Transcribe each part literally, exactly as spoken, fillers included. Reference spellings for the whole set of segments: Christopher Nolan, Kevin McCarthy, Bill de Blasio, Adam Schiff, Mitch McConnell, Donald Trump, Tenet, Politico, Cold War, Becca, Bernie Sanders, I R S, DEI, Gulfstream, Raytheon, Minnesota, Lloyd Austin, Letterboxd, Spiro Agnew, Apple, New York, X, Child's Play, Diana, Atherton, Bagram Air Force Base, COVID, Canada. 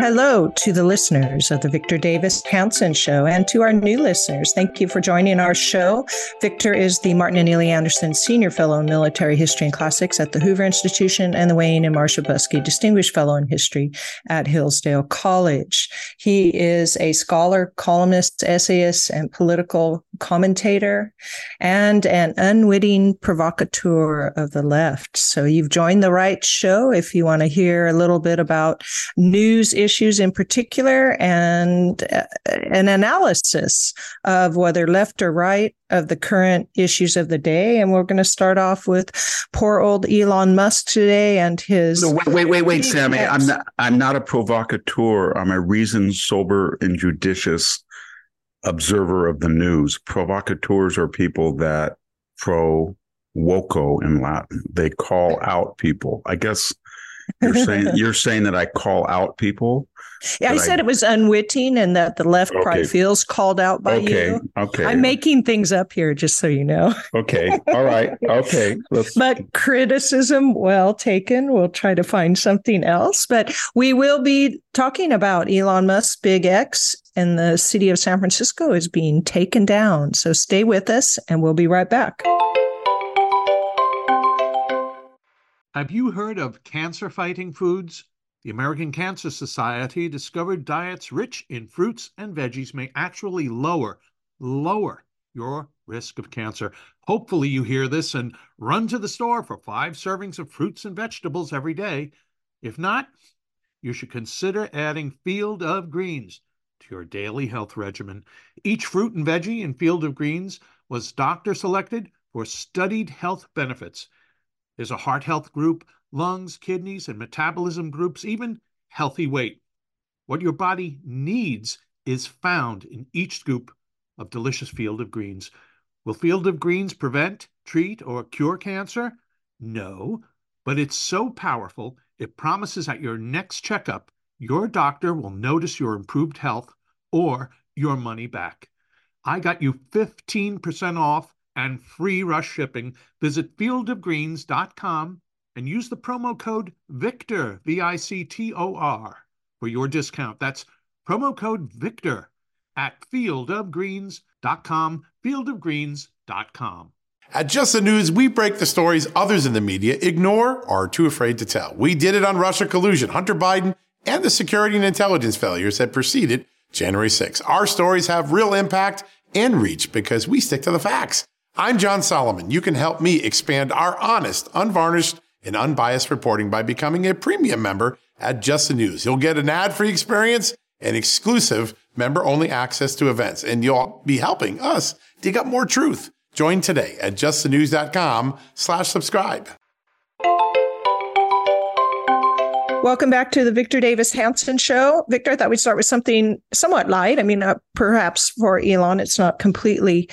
Hello to the listeners of the Victor Davis Hanson Show and to our new listeners. Thank you for joining our show. Victor is the Martin and Ely Anderson Senior Fellow in Military History and Classics at the Hoover Institution and the Wayne and Marsha Buskey Distinguished Fellow in History at Hillsdale College. He is a scholar, columnist, essayist, and political commentator, and an unwitting provocateur of the left. So you've joined the right show if you want to hear a little bit about news issues. issues in particular, and uh, an analysis of whether left or right of the current issues of the day. And we're going to start off with poor old Elon Musk today and his... No, wait, wait, wait, wait, Sammy. I'm not, I'm not a provocateur. I'm a reasoned, sober, and judicious observer of the news. Provocateurs are people that pro woco in Latin. They call out people. I guess... You're saying you're saying that I call out people? Yeah, I said I, it was unwitting and that the left okay. pride feels called out by okay. you. Okay. I'm making things up here, just so you know. Okay. All right. Okay. Let's... But criticism well taken. We'll try to find something else. But we will be talking about Elon Musk's Big X in the city of San Francisco is being taken down. So stay with us and we'll be right back. Have you heard of cancer-fighting foods? The American Cancer Society discovered diets rich in fruits and veggies may actually lower, lower your risk of cancer. Hopefully you hear this and run to the store for five servings of fruits and vegetables every day. If not, you should consider adding Field of Greens to your daily health regimen. Each fruit and veggie in Field of Greens was doctor-selected for studied health benefits. There's a heart health group, lungs, kidneys, and metabolism groups, even healthy weight. What your body needs is found in each scoop of delicious Field of Greens. Will Field of Greens prevent, treat, or cure cancer? No, but it's so powerful, it promises at your next checkup, your doctor will notice your improved health or your money back. I got you fifteen percent off and free rush shipping. Visit field of greens dot com and use the promo code VICTOR, V I C T O R, for your discount. That's promo code VICTOR at field of greens dot com, field of greens dot com. At Just the News, we break the stories others in the media ignore or are too afraid to tell. We did it on Russia collusion, Hunter Biden, and the security and intelligence failures that preceded January sixth. Our stories have real impact and reach because we stick to the facts. I'm John Solomon. You can help me expand our honest, unvarnished, and unbiased reporting by becoming a premium member at Just the News. You'll get an ad-free experience and exclusive member-only access to events, and you'll be helping us dig up more truth. Join today at justthenews.com slash subscribe. Welcome back to the Victor Davis Hanson Show. Victor, I thought we'd start with something somewhat light. I mean, uh, perhaps for Elon, it's not completely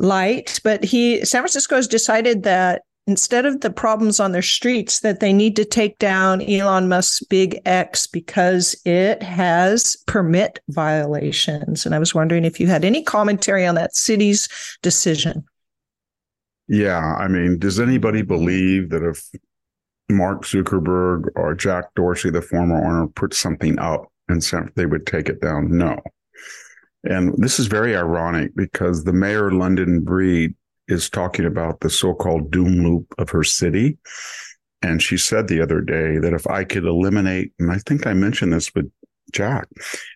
light, but he, San Francisco has decided that instead of the problems on their streets, that they need to take down Elon Musk's Big X because it has permit violations. And I was wondering if you had any commentary on that city's decision. Yeah, I mean, does anybody believe that if Mark Zuckerberg or Jack Dorsey, the former owner, put something up, and San, they would take it down. No. And this is very ironic because the mayor, London Breed, is talking about the so-called doom loop of her city. And she said the other day that if I could eliminate, and I think I mentioned this with Jack,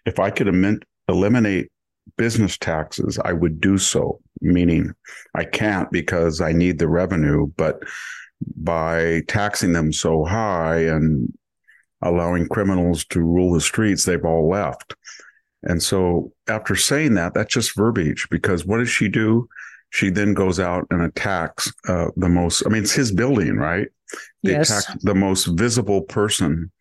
if I could em- eliminate business taxes, I would do so, meaning I can't because I need the revenue, but by taxing them so high and allowing criminals to rule the streets, they've all left. And so after saying that, that's just verbiage, because what does she do? She then goes out and attacks uh, the most, I mean, it's his building, right? They yes. attack the most visible person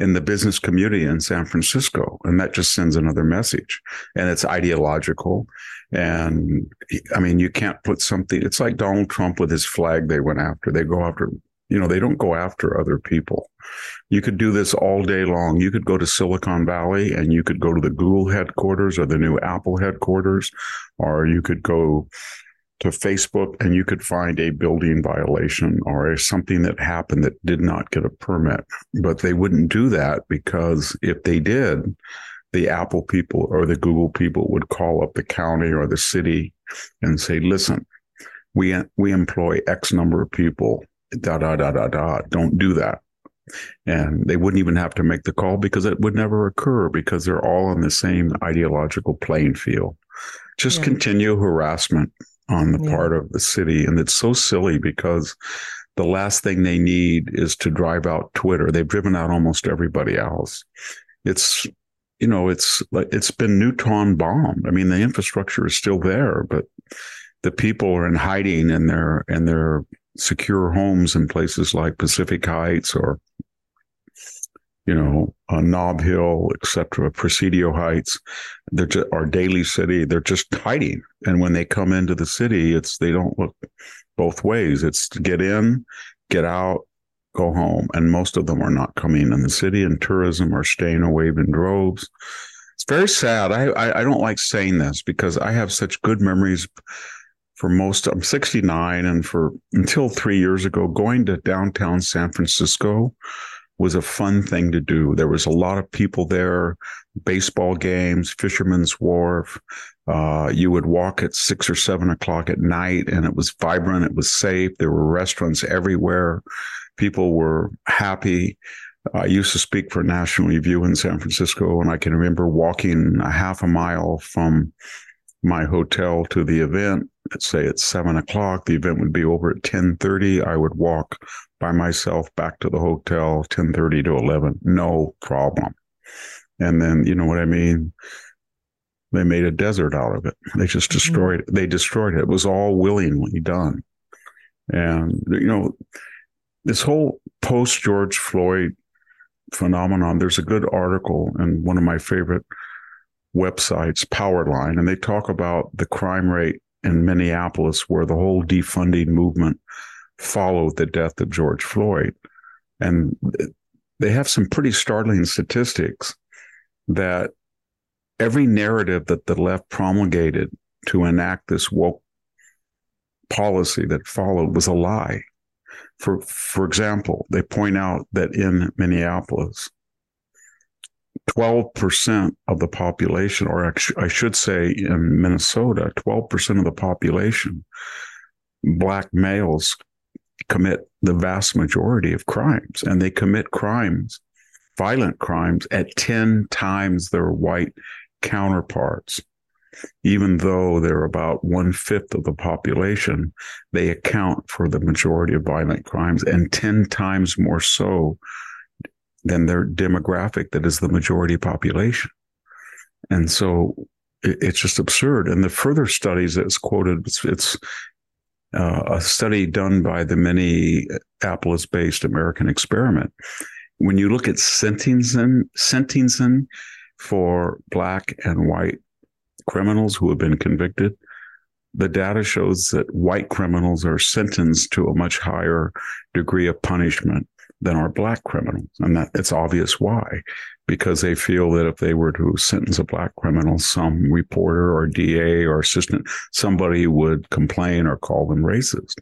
in the business community in San Francisco. And that just sends another message. And it's ideological. And I mean, you can't put something, it's like Donald Trump with his flag they went after. They go after, you know, they don't go after other people. You could do this all day long. You could go to Silicon Valley and you could go to the Google headquarters or the new Apple headquarters, or you could go to Facebook and you could find a building violation or a, something that happened that did not get a permit. But they wouldn't do that because if they did, the Apple people or the Google people would call up the county or the city and say, listen, we we employ X number of people, da, da, da, da, da, don't do that. And they wouldn't even have to make the call because it would never occur because they're all on the same ideological playing field. Just yeah. continue harassment on the yeah. part of the city. And it's so silly because the last thing they need is to drive out Twitter. They've driven out almost everybody else. It's, you know, it's like it's been Newton bombed. I mean, the infrastructure is still there, but the people are in hiding in their in their secure homes in places like Pacific Heights or, you know, uh, Nob Hill, et cetera, Presidio Heights, they're just, our daily city, they're just hiding. And when they come into the city, it's they don't look both ways. It's to get in, get out, go home. And most of them are not coming in the city, and tourism are staying away in droves. It's very sad. I, I, I don't like saying this because I have such good memories. For most, I'm sixty-nine, and for until three years ago, going to downtown San Francisco was a fun thing to do. There was a lot of people there, baseball games, Fisherman's Wharf. Uh, you would walk at six or seven o'clock at night, and it was vibrant. It was safe. There were restaurants everywhere. People were happy. I used to speak for National Review in San Francisco, and I can remember walking a half a mile from my hotel to the event. Let's say at seven o'clock, the event would be over at ten thirty. I would walk by myself back to the hotel, ten thirty to eleven, no problem. And then, you know what I mean? They made a desert out of it. They just destroyed mm-hmm. it. They destroyed it. It was all willingly done. And, you know, this whole post-George Floyd phenomenon, there's a good article in one of my favorite websites, Powerline, and they talk about the crime rate in Minneapolis, where the whole defunding movement followed the death of George Floyd. And they have some pretty startling statistics that every narrative that the left promulgated to enact this woke policy that followed was a lie. For, for example, they point out that in Minneapolis, twelve percent of the population, or I should say in Minnesota, twelve percent of the population, Black males commit the vast majority of crimes, and they commit crimes, violent crimes, at ten times their white counterparts. Even though they're about one-fifth of the population, they account for the majority of violent crimes, and ten times more so than their demographic that is the majority population. And so it's just absurd. And the further studies that's quoted, it's, it's uh, a study done by the Minneapolis-based American Experiment. When you look at sentencing, sentencing for Black and white criminals who have been convicted, the data shows that white criminals are sentenced to a much higher degree of punishment than are Black criminals. And that it's obvious why, because they feel that if they were to sentence a Black criminal, some reporter or D A or assistant, somebody would complain or call them racist.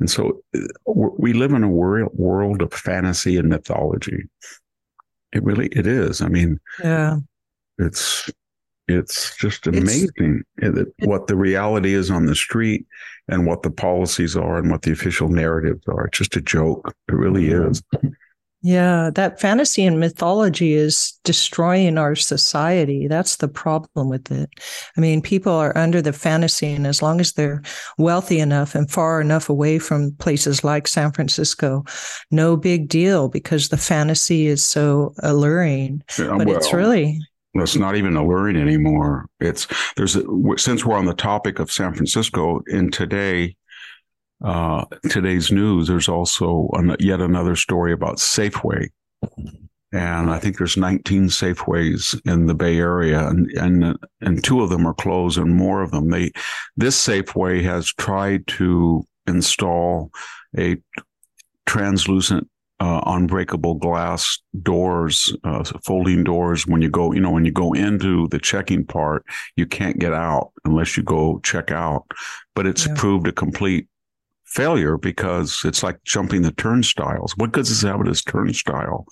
And so we live in a world of fantasy and mythology. It really, it is. I mean, yeah, it's it's just amazing it's, it, what the reality is on the street and what the policies are and what the official narratives are. It's just a joke. It really is. Yeah, that fantasy and mythology is destroying our society. That's the problem with it. I mean, people are under the fantasy, and as long as they're wealthy enough and far enough away from places like San Francisco, no big deal because the fantasy is so alluring. Yeah, but well, it's really... It's not even alluring anymore. It's there's a, since we're on the topic of San Francisco, in today... Uh, today's news, there's also an, yet another story about Safeway. And I think there's nineteen Safeways in the Bay Area, and and, and two of them are closed and more of them. They, this Safeway has tried to install a translucent uh, unbreakable glass doors, uh, folding doors. When you go, you know, when you go into the checking part, you can't get out unless you go check out. But it's yeah. proved a complete failure because it's like jumping the turnstiles. What good does it have with this turnstile?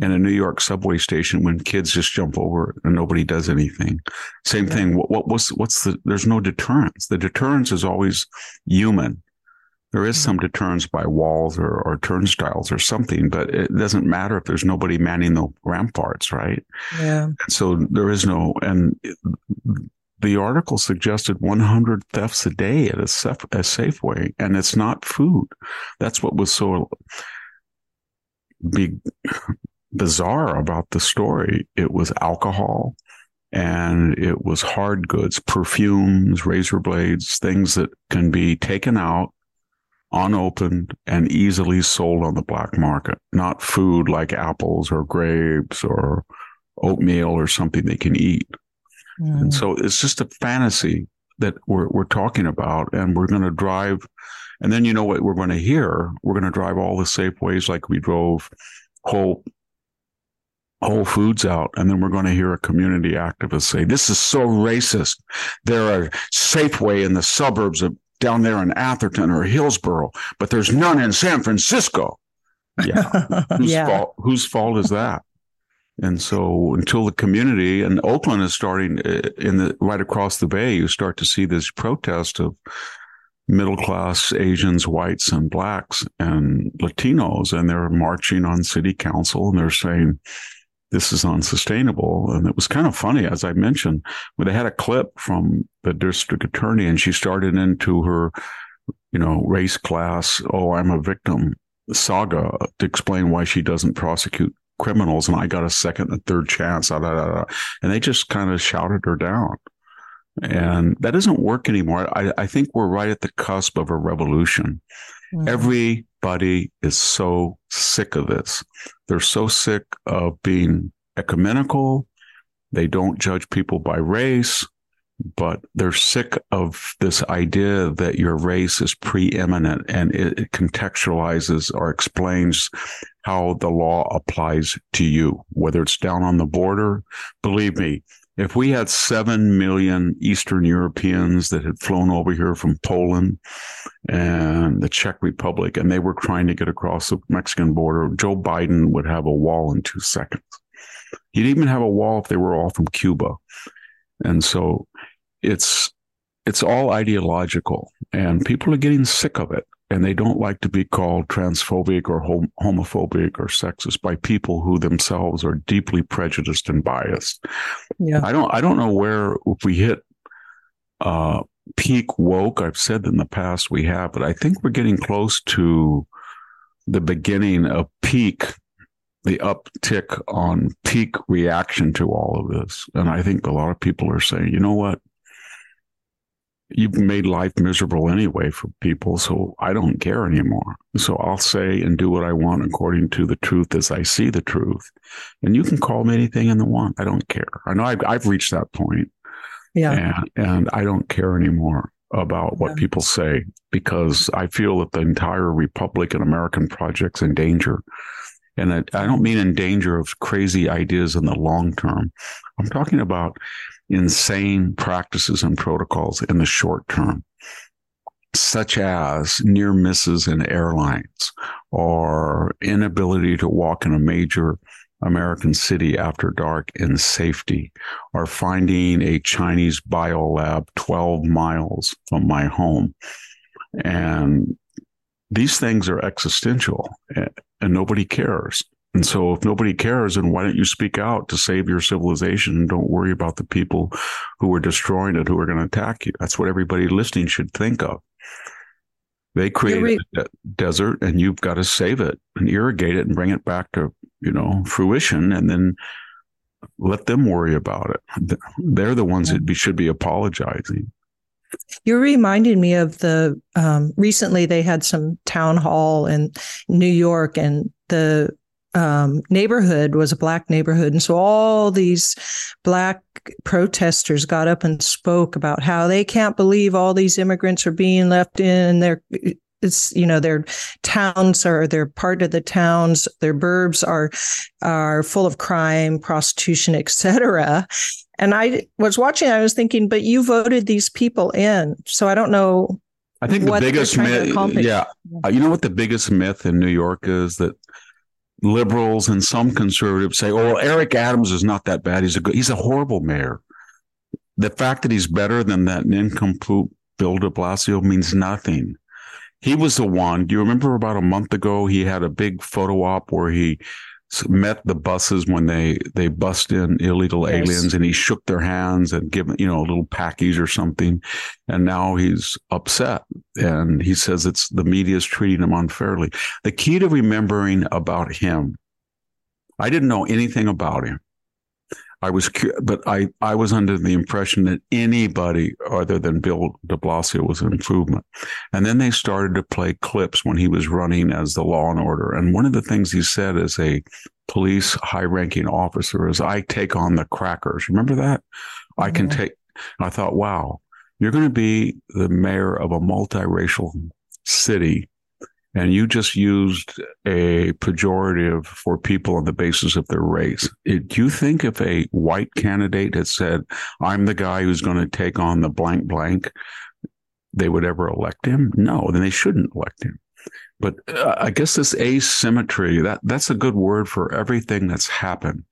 In a New York subway station, when kids just jump over it and nobody does anything. Same yeah. thing. What, what what's what's the? There's no deterrence. The deterrence is always human. There is yeah. some deterrence by walls or, or turnstiles or something, but it doesn't matter if there's nobody manning the ramparts, right? Yeah. And so there is no and. It, The article suggested one hundred thefts a day at a, sef- a Safeway, and it's not food. That's what was so big, bizarre about the story. It was alcohol, and it was hard goods, perfumes, razor blades, things that can be taken out, unopened, and easily sold on the black market. Not food like apples or grapes or oatmeal or something they can eat. And so it's just a fantasy that we're we're talking about, and we're going to drive. And then you know what we're going to hear? We're going to drive all the Safeways like we drove whole Whole Foods out, and then we're going to hear a community activist say, "This is so racist. There are Safeway in the suburbs of down there in Atherton or Hillsboro, but there's none in San Francisco." Yeah, whose yeah. fault? Whose fault is that? And so until the community, and Oakland is starting in the right across the bay, you start to see this protest of middle class Asians, whites and blacks and Latinos. And they're marching on city council and they're saying this is unsustainable. And it was kind of funny, as I mentioned, when they had a clip from the district attorney and she started into her, you know, race class, oh, I'm a victim saga to explain why she doesn't prosecute criminals, and I got a second and third chance, da, da, da, da. And they just kind of shouted her down. And that doesn't work anymore. I, I think we're right at the cusp of a revolution. Mm-hmm. Everybody is so sick of this. They're so sick of being ecumenical. They don't judge people by race, but they're sick of this idea that your race is preeminent and it, it contextualizes or explains how the law applies to you, whether it's down on the border. Believe me, if we had seven million Eastern Europeans that had flown over here from Poland and the Czech Republic, and they were trying to get across the Mexican border, Joe Biden would have a wall in two seconds. He'd even have a wall if they were all from Cuba. And so it's it's all ideological, and people are getting sick of it, and they don't like to be called transphobic or hom- homophobic or sexist by people who themselves are deeply prejudiced and biased. Yeah. I don't I don't know where if we hit uh, peak woke. I've said in the past we have, but I think we're getting close to the beginning of peak, the uptick on peak reaction to all of this. And I think a lot of people are saying, you know what? You've made life miserable anyway for people, so I don't care anymore. So I'll say and do what I want according to the truth as I see the truth. And you can call me anything in the want. I don't care. I know I've, I've reached that point. Yeah. And, and I don't care anymore about what yeah. people say, because I feel that the entire Republican American project's in danger. And I, I don't mean in danger of crazy ideas in the long term. I'm talking about insane practices and protocols in the short term, such as near misses in airlines or inability to walk in a major American City After Dark in safety, or finding a Chinese biolab twelve miles from my home. And these things are existential, and nobody cares. And so if nobody cares, then why don't you speak out to save your civilization and don't worry about the people who are destroying it, who are going to attack you? That's what everybody listening should think of. They created right. a desert, and you've got to save it and irrigate it and bring it back to, you know, fruition, and then let them worry about it. They're the ones yeah. that be, should be apologizing. You're reminding me of the, um, recently they had some town hall in New York, and the um, neighborhood was a Black neighborhood. And so all these Black protesters got up and spoke about how they can't believe all these immigrants are being left in their, it's, you know, their towns are, their part of the towns, their burbs are, are full of crime, prostitution, et cetera. And I was watching, I was thinking, but you voted these people in. So I don't know. I think the biggest myth, yeah. You know what the biggest myth in New York is? That liberals and some conservatives say, oh, well, Eric Adams is not that bad. He's a good, he's a horrible mayor. The fact that he's better than that nincompoop Bill de Blasio means nothing. He was the one. Do you remember about a month ago, he had a big photo op where he met the buses when they, they bust in illegal yes. aliens, and he shook their hands and give, you know, a little package or something. And now he's upset, and he says it's the media is treating him unfairly. The key to remembering about him, I didn't know anything about him. I was, but I, I was under the impression that anybody other than Bill de Blasio was an improvement. And then they started to play clips when he was running as the Law and Order. And one of the things he said as a police high-ranking officer is, I take on the crackers. Remember that? I can mm-hmm. take, and I thought, wow, you're going to be the mayor of a multiracial city, and you just used a pejorative for people on the basis of their race. It, do you think if a white candidate had said, I'm the guy who's going to take on the blank blank, they would ever elect him? No, then they shouldn't elect him. But uh, I guess this asymmetry, that, that's a good word for everything that's happened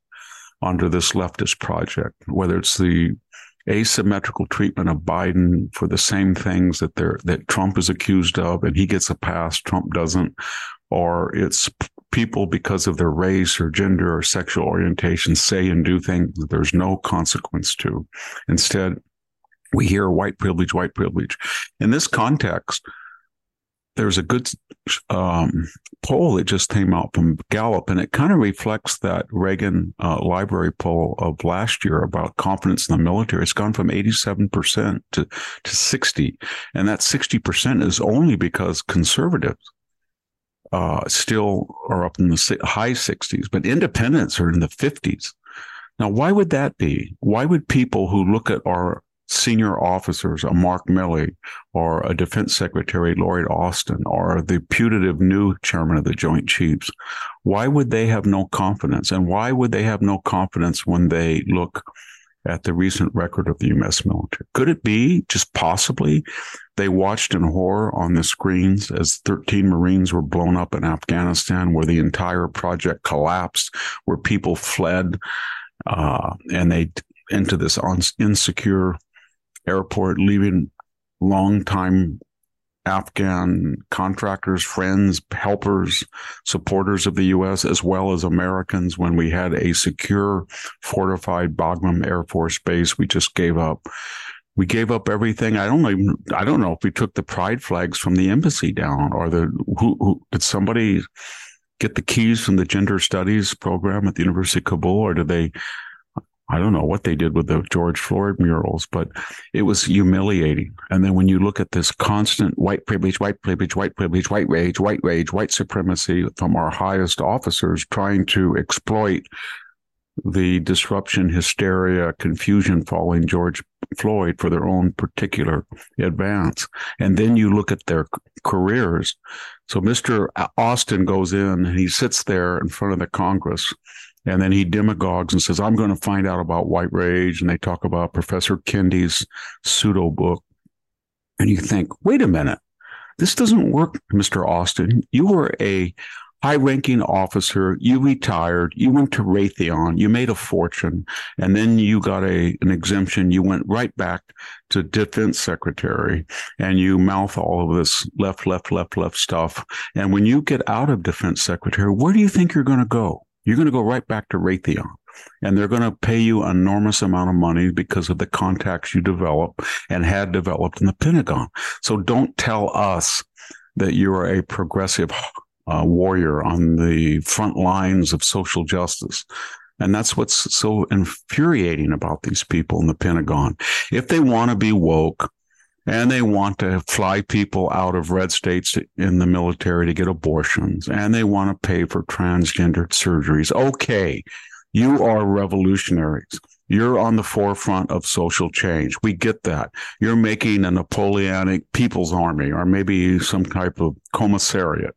under this leftist project, whether it's the asymmetrical treatment of Biden for the same things that they're, that Trump is accused of, and he gets a pass, Trump doesn't, or it's people because of their race or gender or sexual orientation say and do things that there's no consequence to. Instead, we hear white privilege, white privilege. In this context, there's a good um, poll that just came out from Gallup, and it kind of reflects that Reagan uh, library poll of last year about confidence in the military. It's gone from eighty-seven percent to, to sixty, and that sixty percent is only because conservatives uh, still are up in the high sixties, but independents are in the fifties. Now, why would that be? Why would people who look at our senior officers, a Mark Milley, or a Defense Secretary Lloyd Austin, or the putative new chairman of the Joint Chiefs, why would they have no confidence? And why would they have no confidence when they look at the recent record of the U S military? Could it be, just possibly, they watched in horror on the screens as thirteen Marines were blown up in Afghanistan, where the entire project collapsed, where people fled uh, and they into this insecure airport, leaving longtime Afghan contractors, friends, helpers, supporters of the U S, as well as Americans. When we had a secure, fortified Bagram Air Force Base, we just gave up. We gave up everything. I don't even, I don't know if we took the pride flags from the embassy down, or the who, who did somebody get the keys from the gender studies program at the University of Kabul, or did they? I don't know what they did with the George Floyd murals, but it was humiliating. And then when you look at this constant white privilege, white privilege, white privilege, white rage, white rage, white supremacy from our highest officers trying to exploit the disruption, hysteria, confusion following George Floyd for their own particular advance. And then you look at their careers. So Mister Austin goes in and he sits there in front of the Congress, and then he demagogues and says, I'm going to find out about white rage. And they talk about Professor Kendi's pseudo book. And you think, wait a minute, this doesn't work, Mister Austin. You were a high-ranking officer, you retired, you went to Raytheon, you made a fortune, and then you got a an exemption. You went right back to defense secretary, and you mouth all of this left, left, left, left stuff. And when you get out of defense secretary, where do you think you're going to go? You're going to go right back to Raytheon. And they're going to pay you an enormous amount of money because of the contacts you develop and had developed in the Pentagon. So don't tell us that you're a progressive uh, warrior on the front lines of social justice. And that's what's so infuriating about these people in the Pentagon. If they want to be woke and they want to fly people out of red states in the military to get abortions, and they want to pay for transgender surgeries, okay. You are revolutionaries. You're on the forefront of social change. We get that. You're making a Napoleonic People's Army or maybe some type of commissariat.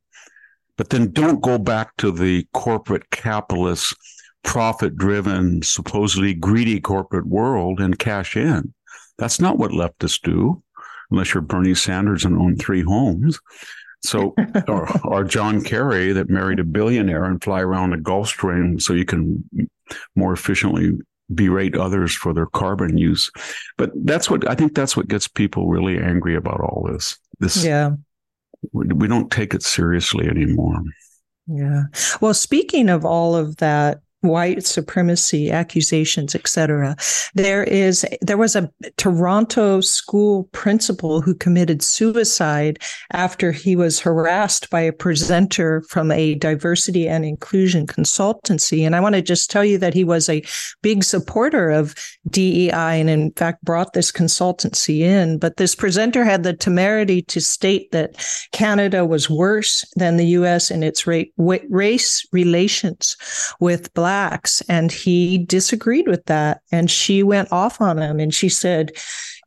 But then don't go back to the corporate capitalist, profit-driven, supposedly greedy corporate world and cash in. That's not what leftists do, unless you're Bernie Sanders and own three homes. So, or, or John Kerry that married a billionaire and fly around a Gulfstream so you can more efficiently berate others for their carbon use. But that's what I think that's what gets people really angry about all this. This, yeah, we, we don't take it seriously anymore. Yeah. Well, speaking of all of that, white supremacy accusations, et cetera. There is there was a Toronto school principal who committed suicide after he was harassed by a presenter from a diversity and inclusion consultancy. And I want to just tell you that he was a big supporter of D E I and in fact brought this consultancy in. But this presenter had the temerity to state that Canada was worse than the U S in its ra- race relations with Black. And he disagreed with that. And she went off on him and she said,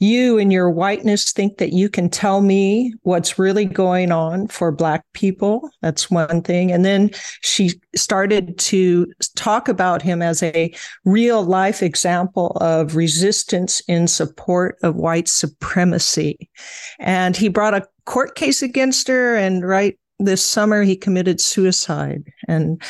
you and your whiteness think that you can tell me what's really going on for Black people. That's one thing. And then she started to talk about him as a real life example of resistance in support of white supremacy. And he brought a court case against her. And right this summer, he committed suicide. And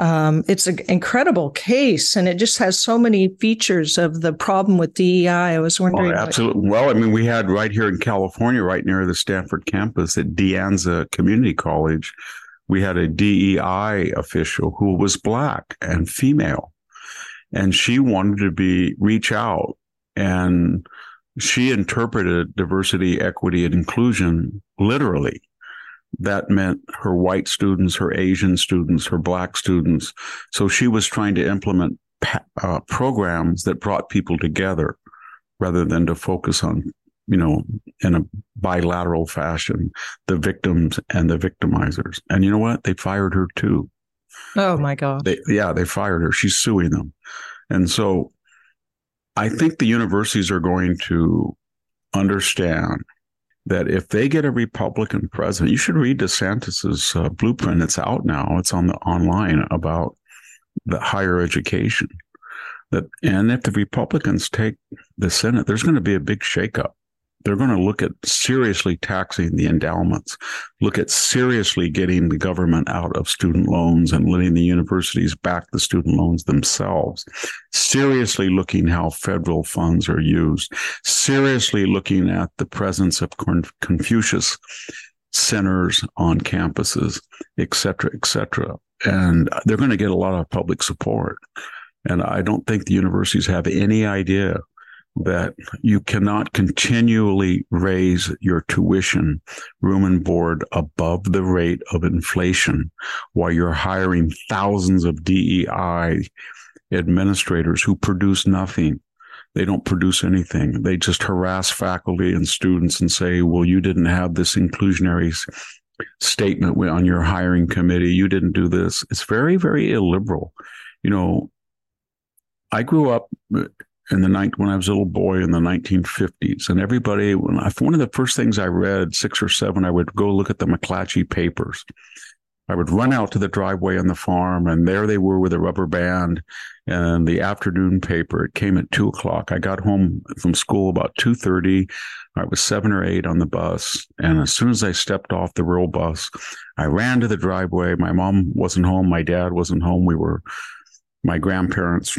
Um, it's an incredible case, and it just has so many features of the problem with D E I. I was wondering. Oh, absolutely. What... Well, I mean, we had right here in California, right near the Stanford campus at De Anza Community College, we had a D E I official who was Black and female, and she wanted to be reach out, and she interpreted diversity, equity, and inclusion literally. That meant her white students, her Asian students, her Black students. So she was trying to implement uh, programs that brought people together rather than to focus on, you know, in a bilateral fashion, the victims and the victimizers. And you know what? They fired her, too. Oh, my God. They, yeah, they fired her. She's suing them. And so I think the universities are going to understand that if they get a Republican president, you should read DeSantis's uh, blueprint. It's out now. It's on the online about the higher education. That and if the Republicans take the Senate, there's going to be a big shakeup. They're going to look at seriously taxing the endowments, look at seriously getting the government out of student loans and letting the universities back the student loans themselves, seriously looking how federal funds are used, seriously looking at the presence of Confucius centers on campuses, et cetera, et cetera. And they're going to get a lot of public support. And I don't think the universities have any idea that you cannot continually raise your tuition, room and board above the rate of inflation while you're hiring thousands of D E I administrators who produce nothing. They don't produce anything. They just harass faculty and students and say, well, you didn't have this inclusionary statement on your hiring committee. You didn't do this. It's very, very illiberal. You know, I grew up... In the night when I was a little boy in the nineteen fifties, and everybody, when I, one of the first things I read, six or seven, I would go look at the McClatchy papers, I would run out to the driveway on the farm, and there they were with a rubber band and the afternoon paper. It came at two o'clock. I got home from school about two thirty. I was seven or eight on the bus. And as soon as I stepped off the rural bus, I ran to the driveway. My mom wasn't home. My dad wasn't home. We were, my grandparents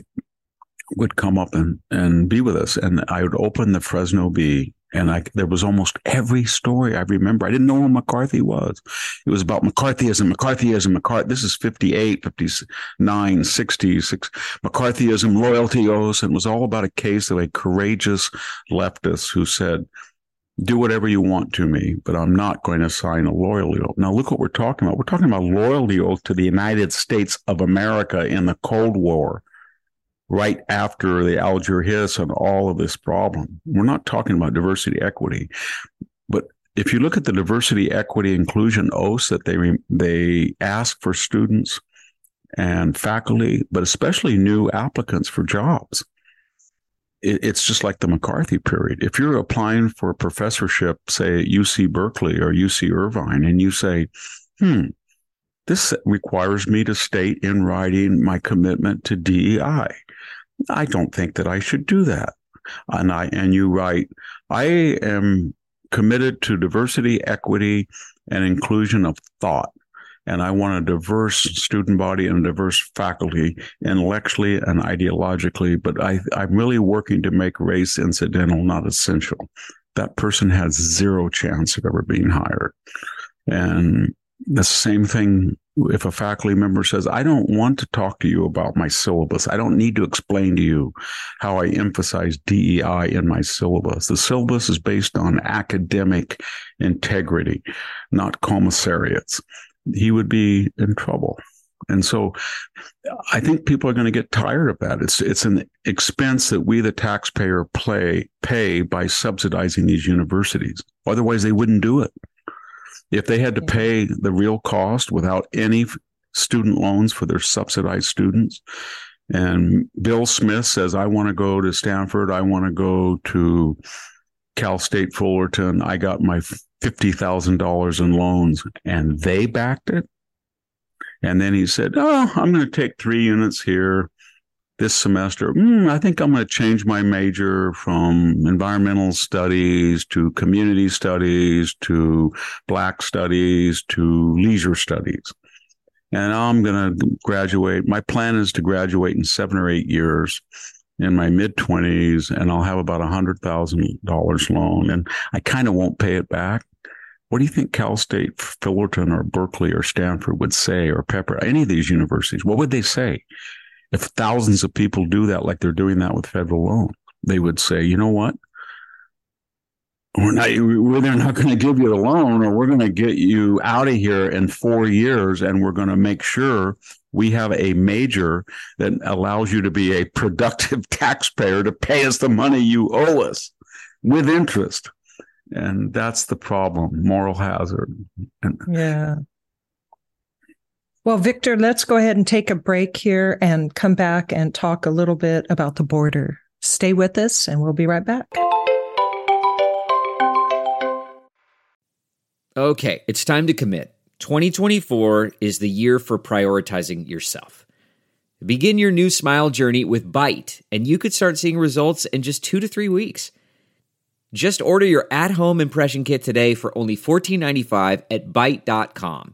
would come up and, and be with us. And I would open the Fresno Bee. And I, there was almost every story I remember. I didn't know who McCarthy was. It was about McCarthyism, McCarthyism, McCarthy. This is fifty-eight, fifty-nine, sixty-six. McCarthyism, loyalty oaths. And it was all about a case of a courageous leftist who said, do whatever you want to me, but I'm not going to sign a loyalty oath. Now, look what we're talking about. We're talking about loyalty oath to the United States of America in the Cold War, right after the Algier Hiss and all of this problem. We're not talking about diversity, equity. But if you look at the diversity, equity, inclusion oaths that they they ask for students and faculty, but especially new applicants for jobs, it, it's just like the McCarthy period. If you're applying for a professorship, say, at U C Berkeley or U C Irvine, and you say, hmm, this requires me to state in writing my commitment to D E I. I don't think that I should do that. And I and you write, I am committed to diversity, equity, and inclusion of thought. And I want a diverse student body and a diverse faculty intellectually and ideologically. But I, I'm really working to make race incidental, not essential. That person has zero chance of ever being hired. And the same thing if a faculty member says, I don't want to talk to you about my syllabus. I don't need to explain to you how I emphasize D E I in my syllabus. The syllabus is based on academic integrity, not commissariats. He would be in trouble. And so I think people are going to get tired of that. It's it's an expense that we, the taxpayer, play, pay by subsidizing these universities. Otherwise, they wouldn't do it. If they had to pay the real cost without any student loans for their subsidized students, and Bill Smith says, I want to go to Stanford, I want to go to Cal State Fullerton, I got my fifty thousand dollars in loans, and they backed it. And then he said, oh, I'm going to take three units here this semester. Mm, I think I'm going to change my major from environmental studies to community studies to Black studies to leisure studies. And I'm going to graduate. My plan is to graduate in seven or eight years in my mid-twenties, and I'll have about one hundred thousand dollars loan, and I kind of won't pay it back. What do you think Cal State Fullerton or Berkeley or Stanford would say, or Pepper, any of these universities? What would they say? If thousands of people do that, like they're doing that with federal loan, they would say, you know what? We're not, we're not going to give you the loan, or we're going to get you out of here in four years. And we're going to make sure we have a major that allows you to be a productive taxpayer to pay us the money you owe us with interest. And that's the problem, moral hazard. Yeah. Well, Victor, let's go ahead and take a break here and come back and talk a little bit about the border. Stay with us, and we'll be right back. Okay, it's time to commit. twenty twenty-four is the year for prioritizing yourself. Begin your new smile journey with Byte, and you could start seeing results in just two to three weeks. Just order your at-home impression kit today for only fourteen dollars and ninety-five cents at Byte dot com.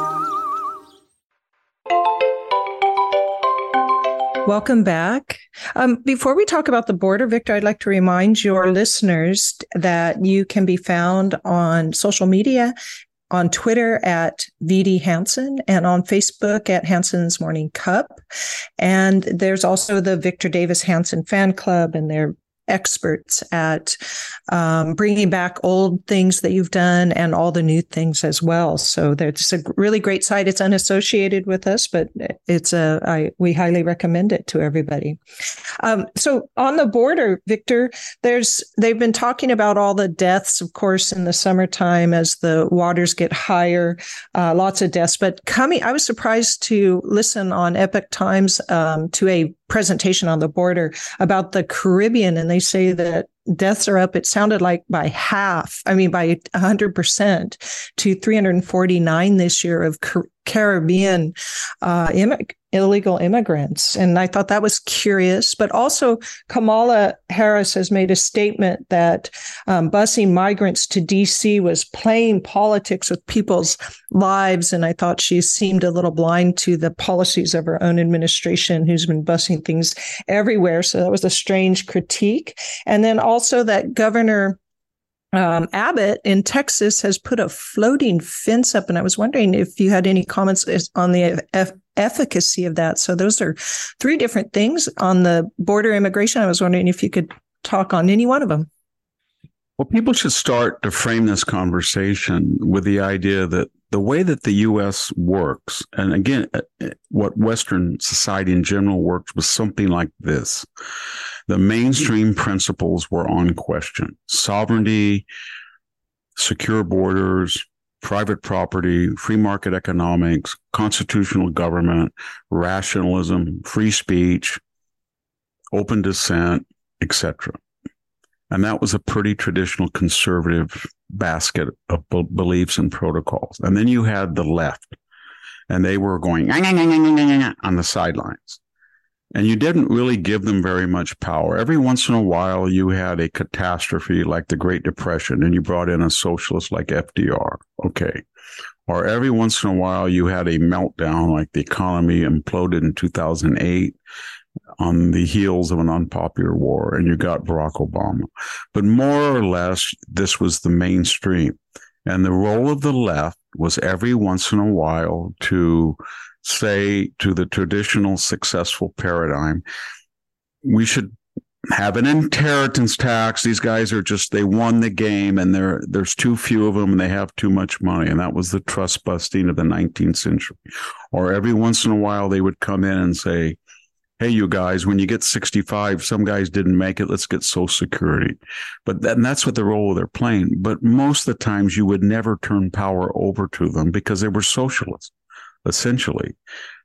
Welcome back. Um, before we talk about the border, Victor, I'd like to remind your listeners that you can be found on social media, on Twitter at V D Hanson, and on Facebook at Hanson's Morning Cup. And there's also the Victor Davis Hanson fan club, and they're experts at um, bringing back old things that you've done and all the new things as well. So there's a really great site. It's unassociated with us, but it's a I, we highly recommend it to everybody. Um, so on the border, Victor, there's they've been talking about all the deaths, of course, in the summertime as the waters get higher, uh, lots of deaths. But coming, I was surprised to listen on Epic Times um, to a presentation on the border about the Caribbean, and they say that deaths are up, it sounded like by half, I mean by one hundred percent to three hundred forty-nine this year of Caribbean uh, immig- illegal immigrants. And I thought that was curious. But also Kamala Harris has made a statement that um, busing migrants to D C was playing politics with people's lives. And I thought she seemed a little blind to the policies of her own administration, who's been busing things everywhere. So that was a strange critique. And then also that Governor Um, Abbott in Texas has put a floating fence up, and I was wondering if you had any comments on the eff- efficacy of that. So those are three different things on the border immigration. I was wondering if you could talk on any one of them. Well, people should start to frame this conversation with the idea that the way that the U S works, and again, what Western society in general works, was something like this. The mainstream principles were on question: sovereignty, secure borders, private property, free market economics, constitutional government, rationalism, free speech, open dissent, et cetera. And that was a pretty traditional conservative basket of b- beliefs and protocols. And then you had the left, and they were going nah, nah, nah, nah, nah, nah, on the sidelines. And you didn't really give them very much power. Every once in a while, you had a catastrophe like the Great Depression, and you brought in a socialist like F D R. Okay. Or every once in a while, you had a meltdown like the economy imploded in two thousand eight on the heels of an unpopular war, and you got Barack Obama. But more or less, this was the mainstream. And the role of the left was every once in a while to say to the traditional successful paradigm, we should have an inheritance tax. These guys are just, they won the game, and there there's too few of them, and they have too much money. And that was the trust busting of the nineteenth century. Or every once in a while, they would come in and say, hey, you guys, when you get sixty-five, some guys didn't make it, let's get Social Security. But then that's what the role they're playing. But most of the times, you would never turn power over to them because they were socialists. Essentially,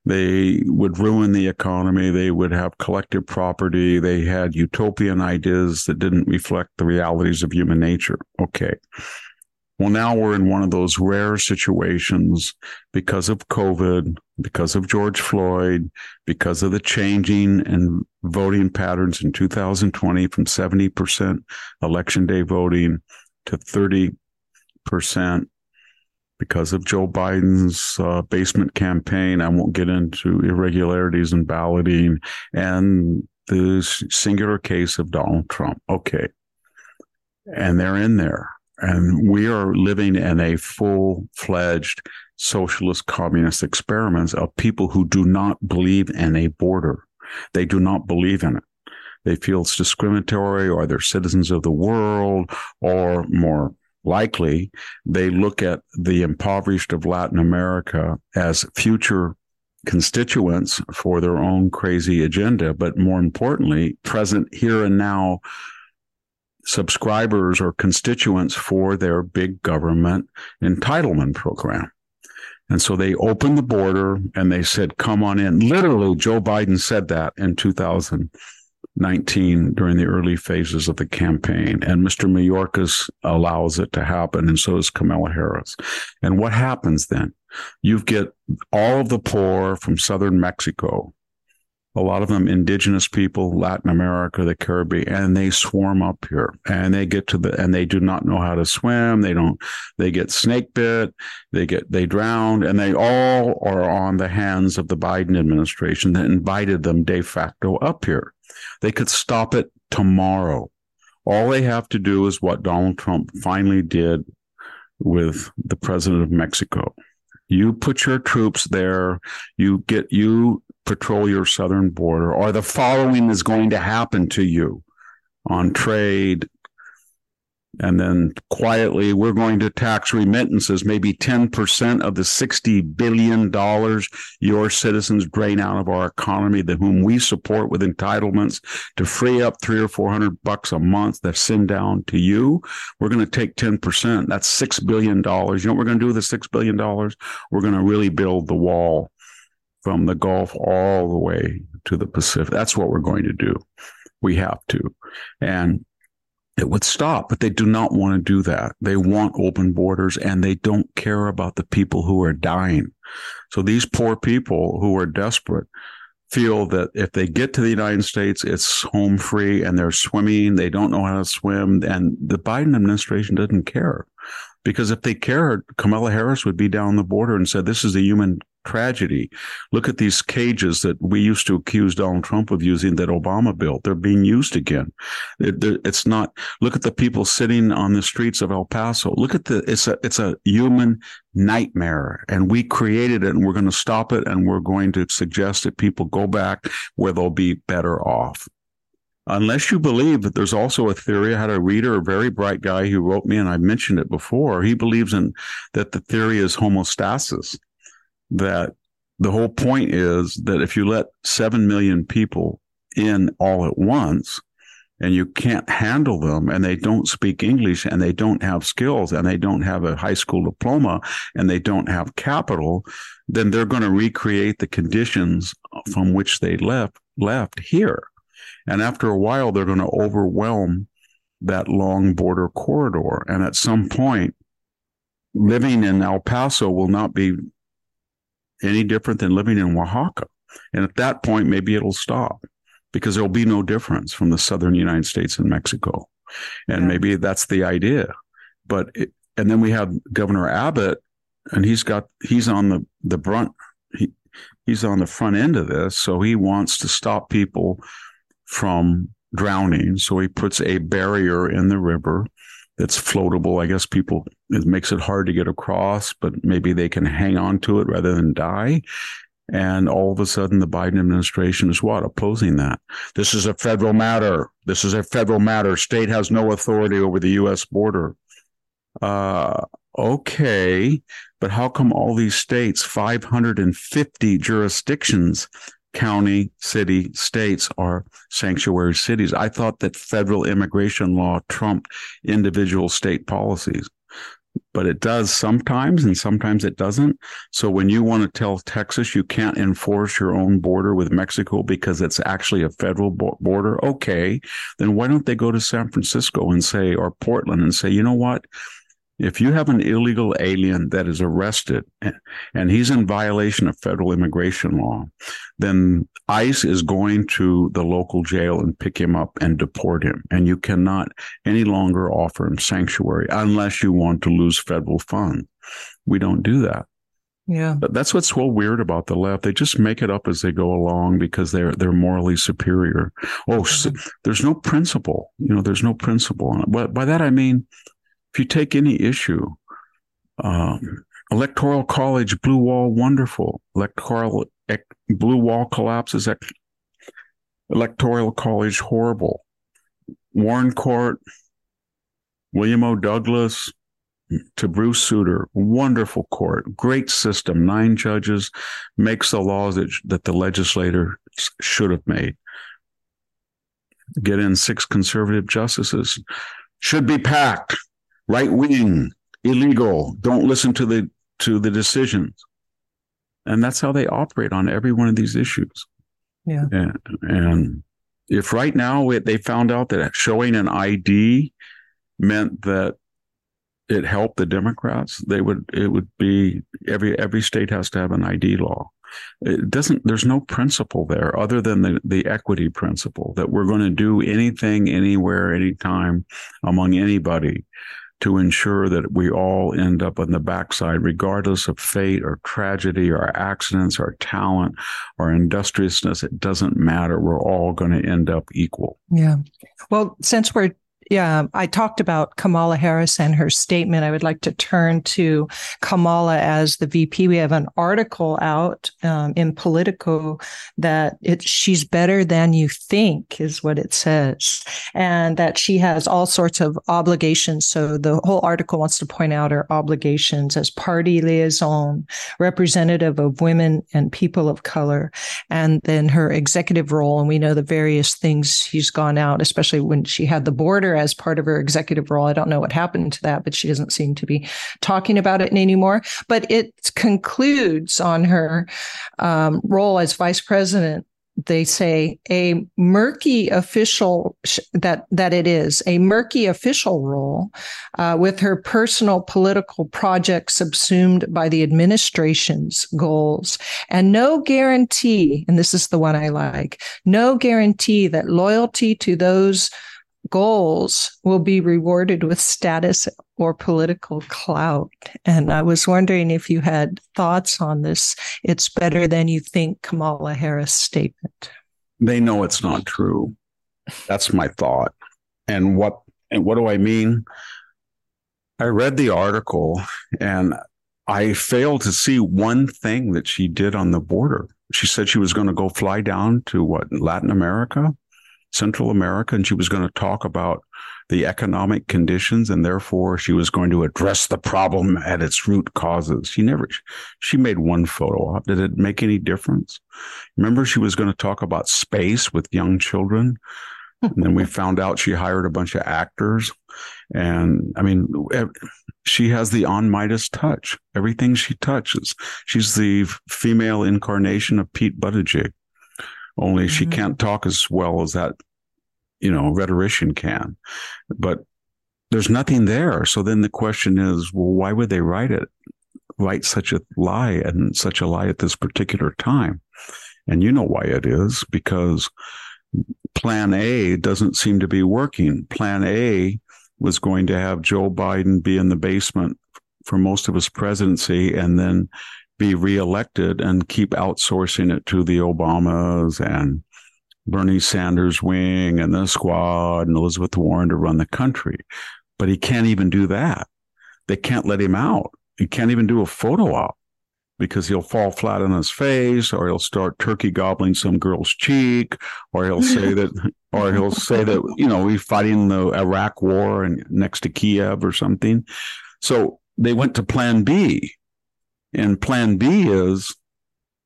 they would ruin the economy. They would have collective property. They had utopian ideas that didn't reflect the realities of human nature. Okay. Well, now we're in one of those rare situations because of COVID, because of George Floyd, because of the changing and voting patterns in two thousand twenty from seventy percent election day voting to thirty percent. Because of Joe Biden's uh, basement campaign. I won't get into irregularities in balloting and the singular case of Donald Trump. Okay. And they're in there. And we are living in a full-fledged socialist communist experiment of people who do not believe in a border. They do not believe in it. They feel it's discriminatory, or they're citizens of the world, or more likely, they look at the impoverished of Latin America as future constituents for their own crazy agenda, but more importantly, present here and now subscribers or constituents for their big government entitlement program. And so they opened the border and they said, come on in. Literally, Joe Biden said that in two thousand nineteen during the early phases of the campaign, and Mister Mayorkas allows it to happen, and so does Kamala Harris. And what happens then? You get all of the poor from southern Mexico, a lot of them indigenous people, Latin America, the Caribbean, and they swarm up here, and they get to the, and they do not know how to swim. They don't, they get snake bit, they get, they drowned, and they all are on the hands of the Biden administration that invited them de facto up here. They could stop it tomorrow. All they have to do is what Donald Trump finally did with the president of Mexico. You put your troops there, you get you patrol your southern border, or the following is going to happen to you on trade. And then quietly, we're going to tax remittances, maybe ten percent of the sixty billion dollars your citizens drain out of our economy, that whom we support with entitlements to free up three or four hundred bucks a month that send down to you. We're going to take ten percent. That's six billion dollars. You know what we're going to do with the six billion dollars? We're going to really build the wall from the Gulf all the way to the Pacific. That's what we're going to do. We have to. And it would stop, but they do not want to do that. They want open borders, and they don't care about the people who are dying. So these poor people who are desperate feel that if they get to the United States, it's home free, and they're swimming. They don't know how to swim. And the Biden administration doesn't care, because if they cared, Kamala Harris would be down the border and said, this is a human tragedy. Look at these cages that we used to accuse Donald Trump of using that Obama built. They're being used again. It, it's not. Look at the people sitting on the streets of El Paso. Look at the. It's a. It's a human nightmare, and we created it, and we're going to stop it, and we're going to suggest that people go back where they'll be better off. Unless you believe that there's also a theory. I had a reader, a very bright guy who wrote me, and I mentioned it before. He believes in that the theory is homeostasis. That the whole point is that if you let seven million people in all at once and you can't handle them, and they don't speak English, and they don't have skills, and they don't have a high school diploma, and they don't have capital, then they're going to recreate the conditions from which they left left here. And after a while, they're going to overwhelm that long border corridor. And at some point, living in El Paso will not be any different than living in Oaxaca. And at that point, maybe it'll stop, because there'll be no difference from the southern United States and Mexico. And yeah. Maybe that's the idea. But it, and then we have Governor Abbott, and he's got he's on the the brunt. He, he's on the front end of this. So he wants to stop people from drowning. So he puts a barrier in the river that's floatable. I guess people, it makes it hard to get across, but maybe they can hang on to it rather than die. And all of a sudden, the Biden administration is what? Opposing that. This is a federal matter. This is a federal matter. State has no authority over the U S border. Uh, okay, but how come all these states, five hundred fifty jurisdictions, county, city, states are sanctuary cities? I thought that federal immigration law trumped individual state policies, but it does sometimes, and sometimes it doesn't. So when you want to tell Texas you can't enforce your own border with Mexico because it's actually a federal border, okay, then why don't they go to San Francisco and say, or Portland, and say, you know what? If you have an illegal alien that is arrested and he's in violation of federal immigration law, then ICE is going to the local jail and pick him up and deport him. And you cannot any longer offer him sanctuary unless you want to lose federal funds. We don't do that. Yeah. But that's what's so weird about the left. They just make it up as they go along because they're they're morally superior. Oh, so there's no principle. You know, there's no principle on it. But by that I mean, if you take any issue, um, electoral college, blue wall, wonderful. Electoral ec, blue wall collapses. Ec, electoral college, horrible. Warren Court, William O. Douglas to Bruce Souter, wonderful court, great system. Nine judges, makes the laws that, that the legislator should have made. Get in six conservative justices, should be packed. Right wing, illegal, don't listen to the to the decisions. And that's how they operate on every one of these issues. Yeah. And, and if right now it, they found out that showing an I D meant that it helped the Democrats, they would it would be every every state has to have an I D law. It doesn't, there's no principle there other than the, the equity principle that we're going to do anything, anywhere, anytime, among anybody to ensure that we all end up on the backside, regardless of fate or tragedy or accidents or talent or industriousness. It doesn't matter. We're all going to end up equal. Yeah. Well, since we're Yeah, I talked about Kamala Harris and her statement. I would like to turn to Kamala as the V P. We have an article out um, in Politico that it, she's better than you think is what it says, and that she has all sorts of obligations. So the whole article wants to point out her obligations as party liaison, representative of women and people of color, and then her executive role. And we know the various things she's gone out, especially when she had the border as part of her executive role. I don't know what happened to that, but she doesn't seem to be talking about it anymore. But it concludes on her um, role as vice president. They say a murky official that that it is a murky official role uh, with her personal political projects subsumed by the administration's goals, and no guarantee. And this is the one I like. No guarantee that loyalty to those goals will be rewarded with status or political clout. And I was wondering if you had thoughts on this. It's better than you think, Kamala Harris statement. They know it's not true. That's my thought. And what and what do I mean? I read the article and I failed to see one thing that she did on the border. She said she was going to go fly down to what, Latin America? Central America, and she was going to talk about the economic conditions, and therefore she was going to address the problem at its root causes. She never, she made one photo op. Did it make any difference? Remember, she was going to talk about space with young children, and then we found out she hired a bunch of actors. And I mean, she has the on Midas touch. Everything she touches, she's the female incarnation of Pete Buttigieg. Only she can't talk as well as that, you know, rhetorician can. But there's nothing there. So then the question is, well, why would they write it, write such a lie and such a lie at this particular time? And you know why it is, because Plan A doesn't seem to be working. Plan A was going to have Joe Biden be in the basement for most of his presidency and then be reelected and keep outsourcing it to the Obamas and Bernie Sanders wing and the squad and Elizabeth Warren to run the country. But he can't even do that. They can't let him out. He can't even do a photo op because he'll fall flat on his face, or he'll start turkey gobbling some girl's cheek, or he'll say that, or he'll say that, you know, we're fighting the Iraq war and next to Kiev or something. So they went to Plan B. And Plan B is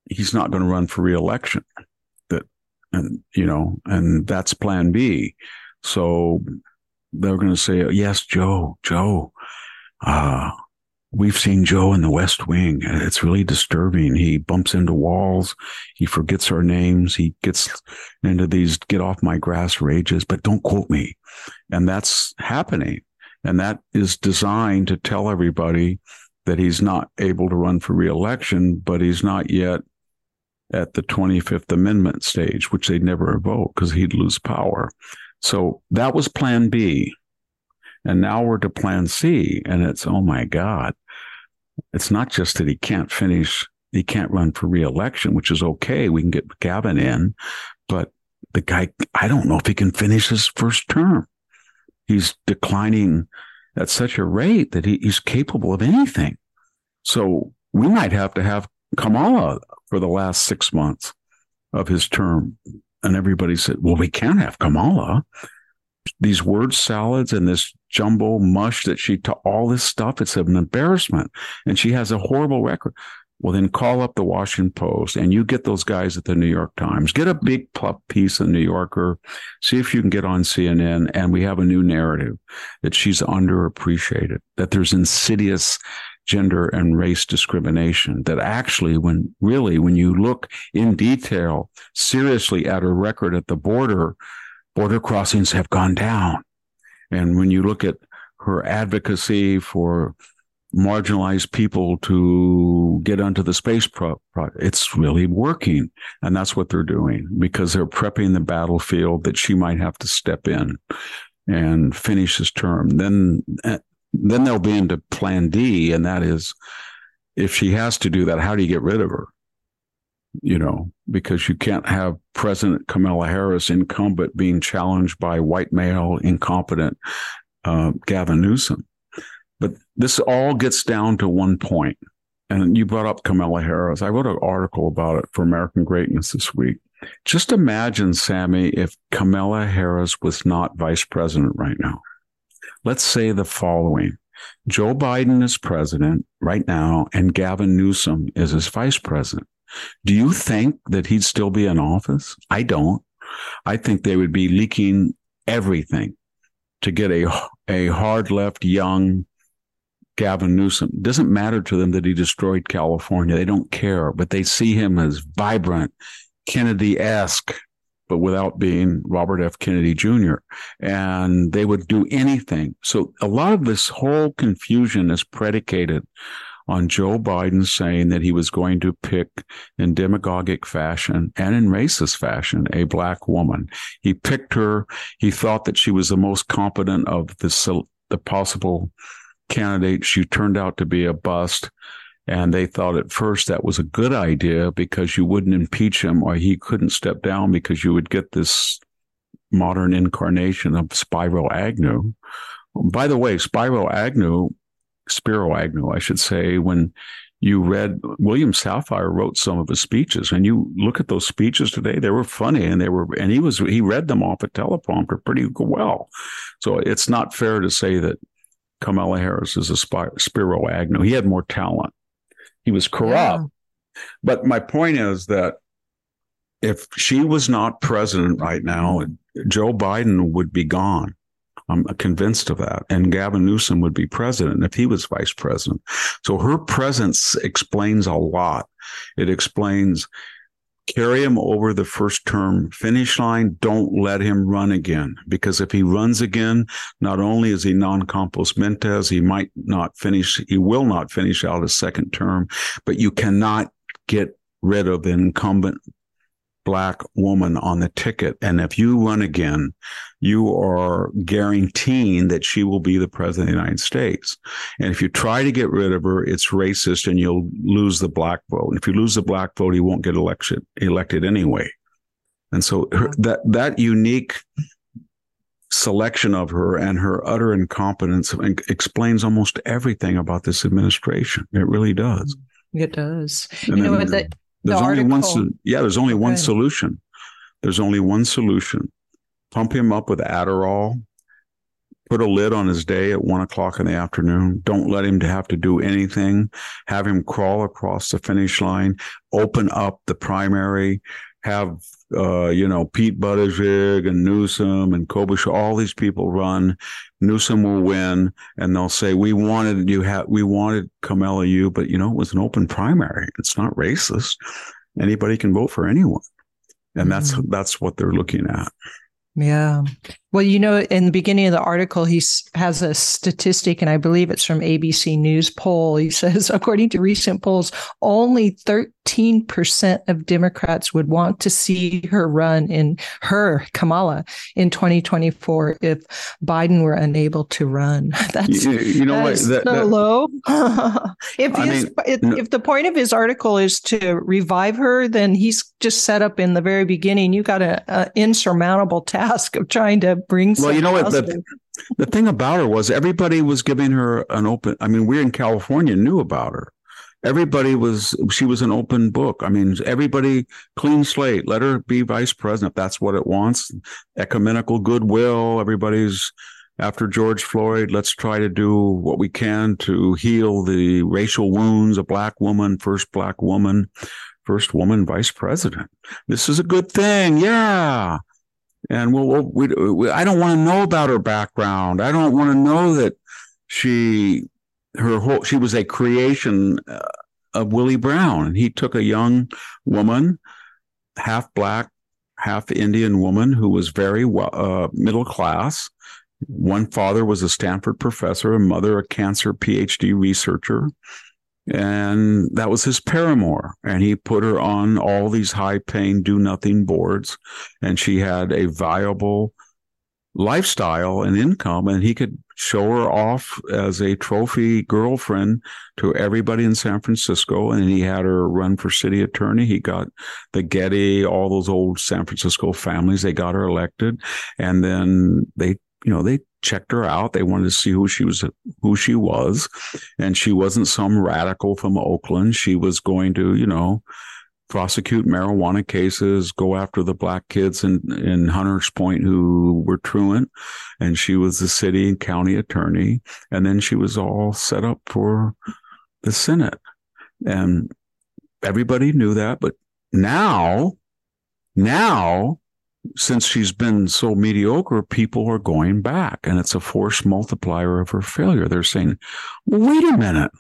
he's not going to run for reelection. That, and you know, and that's Plan B. So they're going to say, yes, Joe, Joe, uh, we've seen Joe in the West Wing. It's really disturbing. He bumps into walls. He forgets our names. He gets into these get off my grass rages, but don't quote me. And that's happening. And that is designed to tell everybody that he's not able to run for reelection, but he's not yet at the twenty-fifth Amendment stage, which they'd never vote because he'd lose power. So that was Plan B. And now we're to Plan C. And it's, oh, my God, it's not just that he can't finish. He can't run for reelection, which is OK. We can get Gavin in. But the guy, I don't know if he can finish his first term. He's declining at such a rate that he, he's capable of anything. So we might have to have Kamala for the last six months of his term. And everybody said, well, we can't have Kamala. These word salads and this jumbo mush that she taught, all this stuff, it's an embarrassment. And she has a horrible record. Well, then call up the Washington Post and you get those guys at the New York Times. Get a big pup piece in New Yorker. See if you can get on C N N. And we have a new narrative that she's underappreciated, that there's insidious gender and race discrimination, that actually when really when you look in detail seriously at her record at the border, border crossings have gone down. And when you look at her advocacy for marginalized people to get onto the space pro- pro- it's really working. And that's what they're doing, because they're prepping the battlefield that she might have to step in and finish his term. Then then they'll be into plan D, and that is, if she has to do that, how do you get rid of her? You know, because you can't have President Kamala Harris, incumbent, being challenged by white male, incompetent uh, Gavin Newsom. But this all gets down to one point. And you brought up Kamala Harris. I wrote an article about it for American Greatness this week. Just imagine, Sammy, if Kamala Harris was not vice president right now. Let's say the following. Joe Biden is president right now, and Gavin Newsom is his vice president. Do you think that he'd still be in office? I don't. I think they would be leaking everything to get a, a hard left, young Gavin Newsom. It doesn't matter to them that he destroyed California. They don't care, but they see him as vibrant, Kennedy-esque, but without being Robert F. Kennedy Junior And they would do anything. So a lot of this whole confusion is predicated on Joe Biden saying that he was going to pick, in demagogic fashion and in racist fashion, a black woman. He picked her. He thought that she was the most competent of the, the possible candidates. She turned out to be a bust. And they thought at first that was a good idea because you wouldn't impeach him, or he couldn't step down, because you would get this modern incarnation of Spiro Agnew. By the way, Spiro Agnew Spiro Agnew, I should say, when you read, William Safire wrote some of his speeches, and you look at those speeches today, they were funny, and they were, and he was, he read them off a teleprompter pretty well. So it's not fair to say that Kamala Harris is a Spiro Agnew. He had more talent. He was corrupt. Yeah. But my point is that if she was not president right now, Joe Biden would be gone. I'm convinced of that. And Gavin Newsom would be president if he was vice president. So her presence explains a lot. It explains, carry him over the first term finish line. Don't let him run again, because if he runs again, not only is he non compos mentis, he might not finish. He will not finish out his second term, but you cannot get rid of the incumbent black woman on the ticket. And if you run again, you are guaranteeing that she will be the president of the United States. And if you try to get rid of her, it's racist, and you'll lose the black vote. And if you lose the black vote, he won't get election, elected anyway. And so her, that that unique selection of her and her utter incompetence explains almost everything about this administration. It really does. It does. And you know what? That- There's the only article. one. Yeah, there's only one solution. There's only one solution. Pump him up with Adderall. Put a lid on his day at one o'clock in the afternoon. Don't let him to have to do anything. Have him crawl across the finish line. Open up the primary. Have uh, you know Pete Buttigieg and Newsom and Klobuchar, all these people run. Newsom will win, and they'll say, "We wanted you, ha- we wanted Kamala, you, but you know it was an open primary. It's not racist. Anybody can vote for anyone," and that's mm. that's what they're looking at. Yeah. Well, you know, in the beginning of the article, he has a statistic, and I believe it's from A B C News poll. He says, according to recent polls, only thirteen percent of Democrats would want to see her run in her, Kamala, in twenty twenty-four if Biden were unable to run. That's you, you know that what, that, so that, low. if, his, mean, if, no. if the point of his article is to revive her, then he's just set up in the very beginning. You got an insurmountable task. Task of trying to bring. Well, you know what the, the thing about her was, everybody was giving her an open. I mean, we in California knew about her. Everybody was. She was an open book. I mean, everybody, clean slate. Let her be vice president if that's what it wants. Ecumenical goodwill. Everybody's after George Floyd. Let's try to do what we can to heal the racial wounds. A black woman, first black woman, first woman vice president. This is a good thing. Yeah. And we'll, we, we, I don't want to know about her background. I don't want to know that she, her whole, she was a creation of Willie Brown. He took a young woman, half black, half Indian woman, who was very uh, middle class. One father was a Stanford professor, and mother a cancer P H D researcher. And that was his paramour. And he put her on all these high paying do nothing boards. And she had a viable lifestyle and income, and he could show her off as a trophy girlfriend to everybody in San Francisco. And he had her run for city attorney. He got the Getty, all those old San Francisco families. They got her elected, and then they, you know, they checked her out. They wanted to see who she was, who she was, and she wasn't some radical from Oakland. She was going to, you know, prosecute marijuana cases, go after the black kids in, in Hunters Point who were truant. And she was the city and county attorney. And then she was all set up for the Senate. And everybody knew that. But now, now, since she's been so mediocre, people are going back. And it's a force multiplier of her failure. They're saying, well, wait a minute.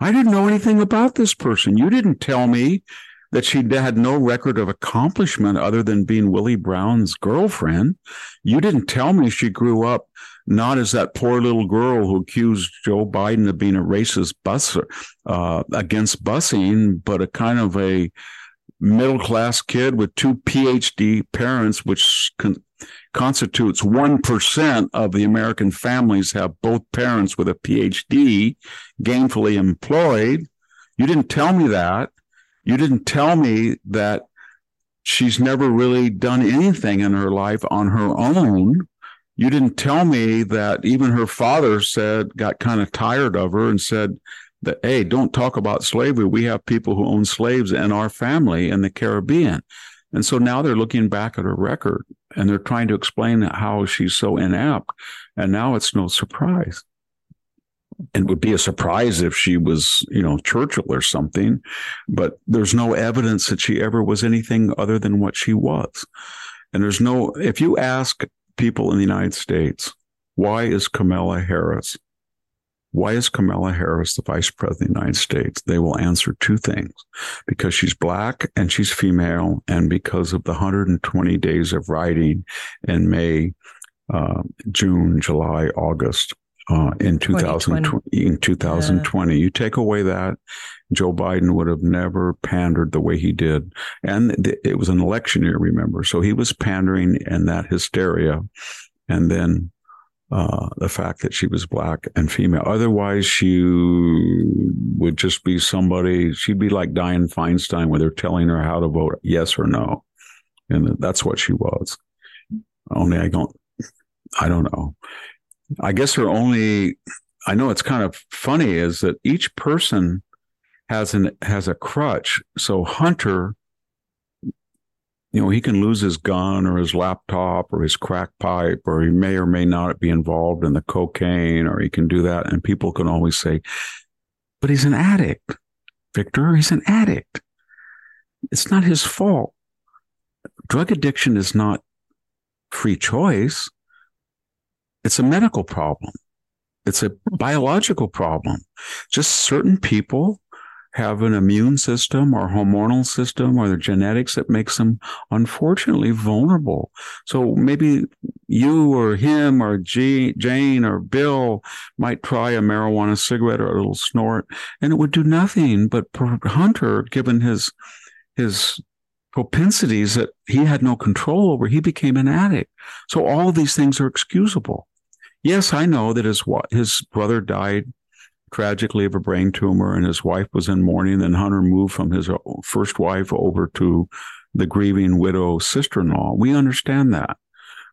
I didn't know anything about this person. You didn't tell me that she had no record of accomplishment other than being Willie Brown's girlfriend. You didn't tell me she grew up not as that poor little girl who accused Joe Biden of being a racist busser, uh, against busing, but a kind of a middle-class kid with two P H D parents, which con- constitutes one percent of the American families have both parents with a P H D gainfully employed. You didn't tell me that. You didn't tell me that she's never really done anything in her life on her own. You didn't tell me that even her father said, got kind of tired of her and said that, hey, don't talk about slavery. We have people who own slaves in our family in the Caribbean. And so now they're looking back at her record and they're trying to explain how she's so inept. And now it's no surprise. It would be a surprise if she was, you know, Churchill or something, but there's no evidence that she ever was anything other than what she was. And there's no, if you ask people in the United States, why is Kamala Harris? Why is Kamala Harris the vice president of the United States? They will answer two things, because she's black and she's female, and because of the one hundred twenty days of rioting in May, uh, June, July, August. Uh, in two thousand twenty, in two thousand twenty, yeah. You take away that, Joe Biden would have never pandered the way he did. And th- it was an election year, remember. So he was pandering and that hysteria. And then uh, the fact that she was black and female. Otherwise, she would just be somebody, she'd be like Dianne Feinstein, where they're telling her how to vote yes or no. And that's what she was. Only I don't, I don't know. I guess her only, I know it's kind of funny, is that each person has an has a crutch. So Hunter, you know, he can lose his gun or his laptop or his crack pipe, or he may or may not be involved in the cocaine, or he can do that. And people can always say, but he's an addict, Victor, he's an addict. It's not his fault. Drug addiction is not free choice. It's a medical problem. It's a biological problem. Just certain people have an immune system or hormonal system or their genetics that makes them, unfortunately, vulnerable. So maybe you or him or G- Jane or Bill might try a marijuana cigarette or a little snort, and it would do nothing. But Hunter, given his his propensities that he had no control over, he became an addict. So all of these things are excusable. Yes, I know that his his brother died tragically of a brain tumor, and his wife was in mourning. Then Hunter moved from his first wife over to the grieving widow sister-in-law. We understand that.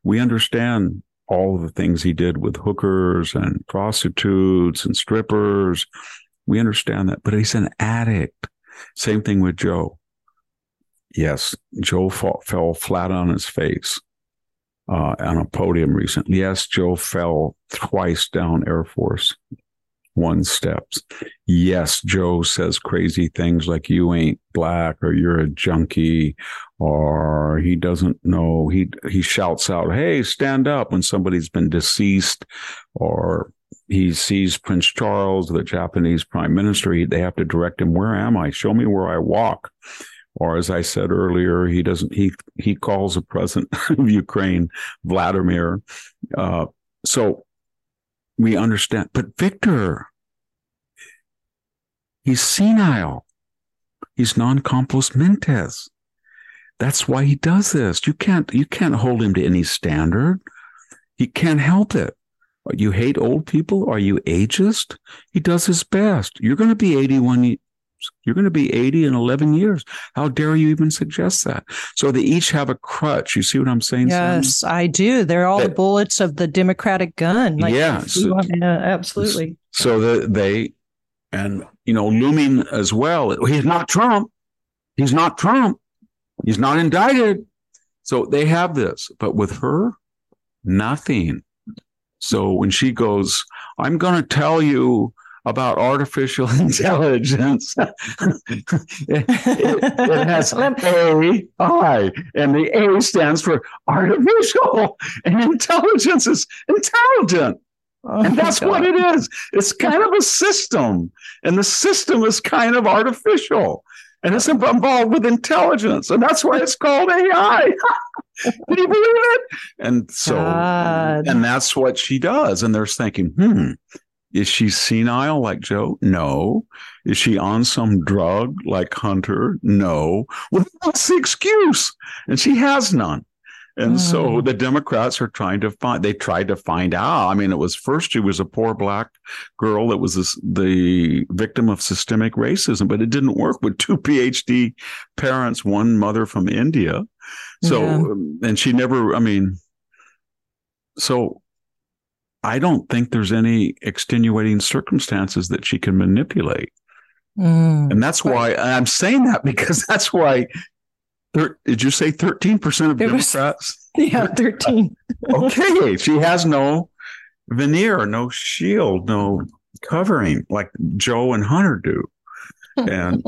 We understand all of the things he did with hookers and prostitutes and strippers. We understand that, but he's an addict. Same thing with Joe. Yes, Joe fought, fell flat on his face. Uh, on a podium recently. Yes, Joe fell twice down Air Force One steps. Yes, Joe says crazy things like you ain't black or you're a junkie, or he doesn't know. He he shouts out, hey, stand up when somebody's been deceased, or he sees Prince Charles, the Japanese prime minister. He, they have to direct him, where am I? Show me where I walk. Or, as I said earlier, he doesn't. He he calls the president of Ukraine Vladimir. Uh, so we understand. But Victor, he's senile. He's non compos mentis. That's why he does this. You can't you can't hold him to any standard. He can't help it. You hate old people? Are you ageist? He does his best. You're going to be eighty-one. You're going to be eighty in eleven years. How dare you even suggest that? So they each have a crutch. You see what I'm saying? Yes, Sam? I do. They're all that, the bullets of the Democratic gun. Like, yes. Yeah, absolutely. So the, they, and, you know, looming as well, he's not Trump. He's not Trump. He's not indicted. So they have this. But with her, nothing. So when she goes, I'm going to tell you about artificial intelligence. it, it, it has A I, and the A stands for artificial, and intelligence is intelligent. Oh, and that's what it is. It's kind of a system, and the system is kind of artificial, and it's involved with intelligence, and that's why it's called A I. Can you believe it? And so, God. And that's what she does. And they're thinking, hmm. Is she senile like Joe? No. Is she on some drug like Hunter? No. Well, what's the excuse? And she has none. And oh. so the Democrats are trying to find, they tried to find out. I mean, it was first she was a poor black girl that was this, the victim of systemic racism, but it didn't work with two P H D parents, one mother from India. So, yeah. and she never, I mean, so. I don't think there's any extenuating circumstances that she can manipulate. Mm, and that's right. why I'm saying that, because that's why, thir- did you say thirteen percent of Democrats? Was, yeah, thirteen. Okay. She has no veneer, no shield, no covering like Joe and Hunter do. And,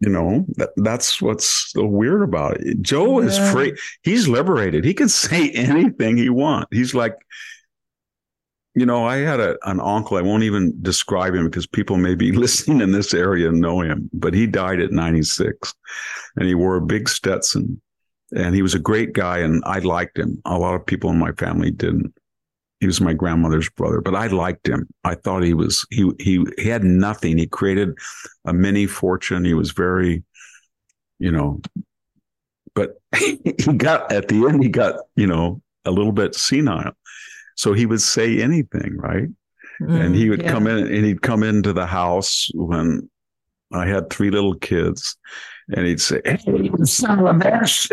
you know, that, that's what's so weird about it. Joe yeah. is free. He's liberated. He can say anything he wants. He's like, you know, I had a, an uncle, I won't even describe him because people may be listening in this area and know him, but he died at ninety-six and he wore a big Stetson and he was a great guy and I liked him. A lot of people in my family didn't. He was my grandmother's brother, but I liked him. I thought he was, he he, he had nothing. He created a mini fortune. He was very, you know, but he got, at the end, he got, you know, a little bit senile. So he would say anything, right? Mm, and he would yeah. come in and he'd come into the house when I had three little kids and he'd say, hey, you son of a bitch.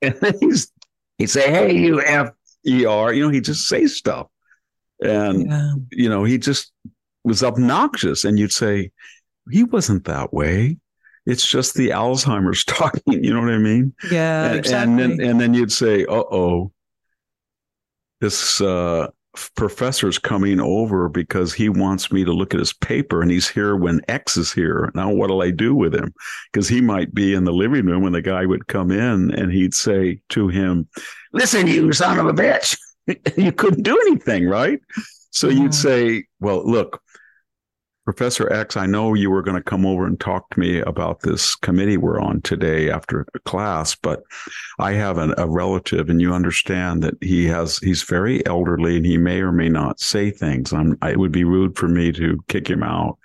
And then he's, he'd say, hey, you F E R. You know, he'd just say stuff. And, yeah. you know, he just was obnoxious. And you'd say, he wasn't that way. It's just the Alzheimer's talking. You know what I mean? Yeah, and, exactly. And then, and then you'd say, uh-oh. This uh, professor's coming over because he wants me to look at his paper and he's here when X is here. Now, what'll I do with him? Because he might be in the living room and the guy would come in and he'd say to him, listen, you son of a bitch, you couldn't do anything, right? So yeah. you'd say, well, look, Professor X, I know you were going to come over and talk to me about this committee we're on today after class, but I have an, a relative and you understand that he has, he's very elderly and he may or may not say things. I'm, I, it would be rude for me to kick him out.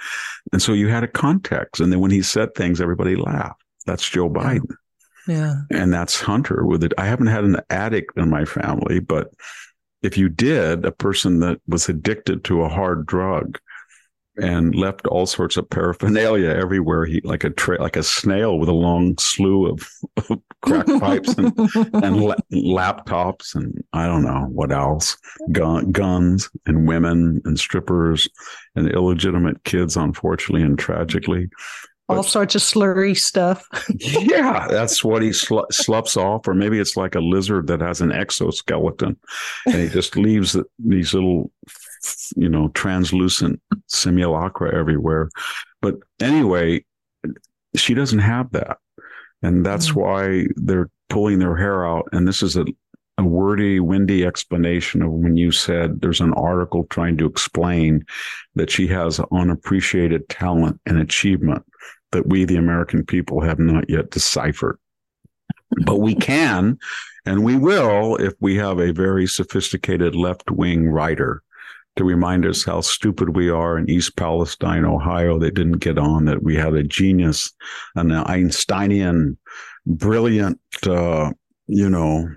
And so you had a context. And then when he said things, everybody laughed. That's Joe Biden. Yeah. yeah. And that's Hunter with it. I haven't had an addict in my family, but if you did, a person that was addicted to a hard drug and left all sorts of paraphernalia everywhere. He like a tra- like a snail with a long slew of, of crack pipes and, and la- laptops and I don't know what else, Gun- guns and women and strippers and illegitimate kids, unfortunately and tragically. But, all sorts of slurry stuff. Yeah, that's what he sl- slups off. Or maybe it's like a lizard that has an exoskeleton and he just leaves these little, you know, translucent simulacra everywhere. But anyway, she doesn't have that. And that's mm-hmm. why they're pulling their hair out. And this is a, a wordy, windy explanation of when you said there's an article trying to explain that she has unappreciated talent and achievement that we, the American people, have not yet deciphered. But we can, and we will, if we have a very sophisticated left-wing writer to remind us how stupid we are in East Palestine, Ohio, that didn't get on, that we had a genius, an Einsteinian, brilliant, uh, you know,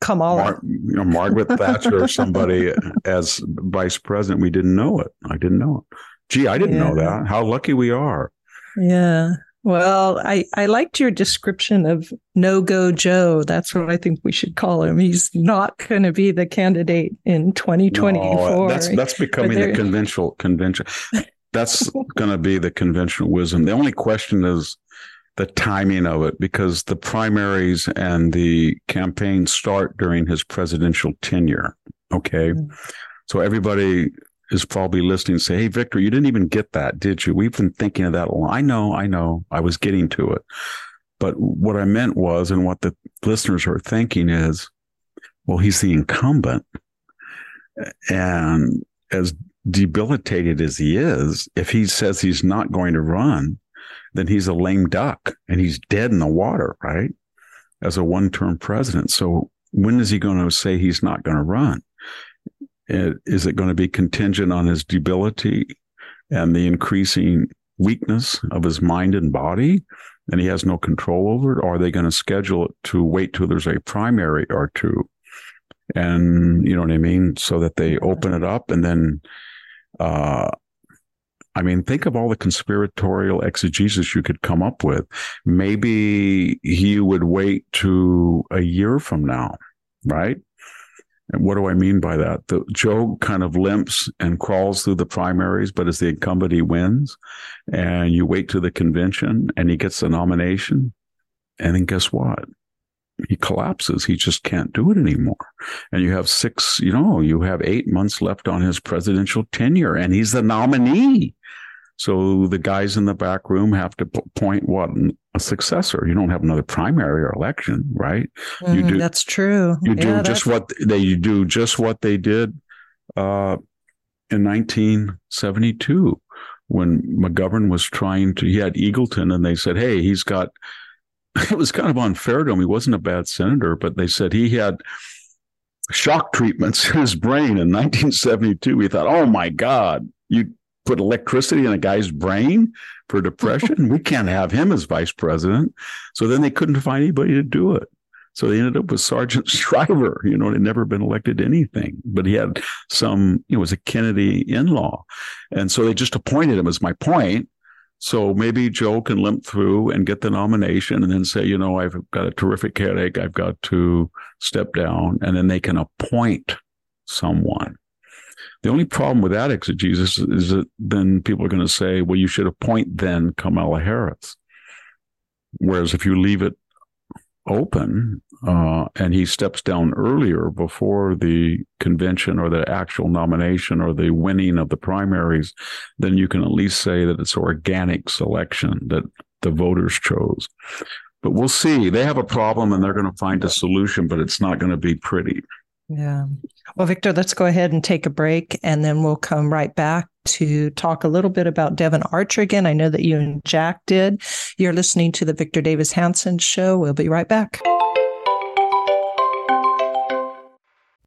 Kamala, Mar- you know, Margaret Thatcher or somebody as vice president. We didn't know it. I didn't know it. Gee, I didn't yeah. know that. How lucky we are. Yeah. Well, I, I liked your description of no-go Joe. That's what I think we should call him. He's not going to be the candidate in twenty twenty-four. No, that's that's becoming the conventional convention. That's going to be the conventional wisdom. The only question is the timing of it, because the primaries and the campaign start during his presidential tenure. Okay. Mm-hmm. So everybody is probably listening and say, hey, Victor, you didn't even get that, did you? We've been thinking of that a lot. I know, I know. I was getting to it. But what I meant was, and what the listeners are thinking is, well, he's the incumbent. And as debilitated as he is, if he says he's not going to run, then he's a lame duck and he's dead in the water, right? As a one-term president. So when is he going to say he's not going to run? Is it going to be contingent on his debility and the increasing weakness of his mind and body, and he has no control over it? Or are they going to schedule it to wait till there's a primary or two? And you know what I mean? So that they open it up and then, uh, I mean, think of all the conspiratorial exegesis you could come up with. Maybe he would wait to a year from now, right? And what do I mean by that? The, Joe kind of limps and crawls through the primaries, but as the incumbent, he wins. And you wait to the convention, and he gets the nomination. And then guess what? He collapses. He just can't do it anymore. And you have six, you know, you have eight months left on his presidential tenure, and he's the nominee. So the guys in the back room have to point what a successor. You don't have another primary or election, right? Mm, you do. That's true. You do yeah, just that's... what they you do just what they did uh, in nineteen seventy-two when McGovern was trying to. He had Eagleton, and they said, "Hey, he's got." It was kind of unfair to him. He wasn't a bad senator, but they said he had shock treatments in his brain in nineteen seventy-two. We thought, "Oh my God, you." Put electricity in a guy's brain for depression. We can't have him as vice president. So then they couldn't find anybody to do it. So they ended up with Sergeant Shriver, you know, had never been elected to anything, but he had some, you know, it was a Kennedy in-law. And so they just appointed him, is my point. So maybe Joe can limp through and get the nomination and then say, you know, I've got a terrific headache. I've got to step down. And then they can appoint someone. The only problem with that exegesis is that then people are going to say, well, you should appoint then Kamala Harris. Whereas if you leave it open uh, and he steps down earlier before the convention or the actual nomination or the winning of the primaries, then you can at least say that it's organic selection that the voters chose. But we'll see. They have a problem and they're going to find a solution, but it's not going to be pretty. Yeah. Well, Victor, let's go ahead and take a break, and then we'll come right back to talk a little bit about Devin Archer again. I know that you and Jack did. You're listening to the Victor Davis Hanson Show. We'll be right back.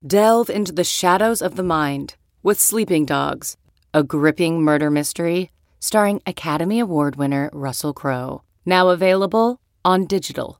Delve into the shadows of the mind with Sleeping Dogs, a gripping murder mystery starring Academy Award winner Russell Crowe. Now available on digital.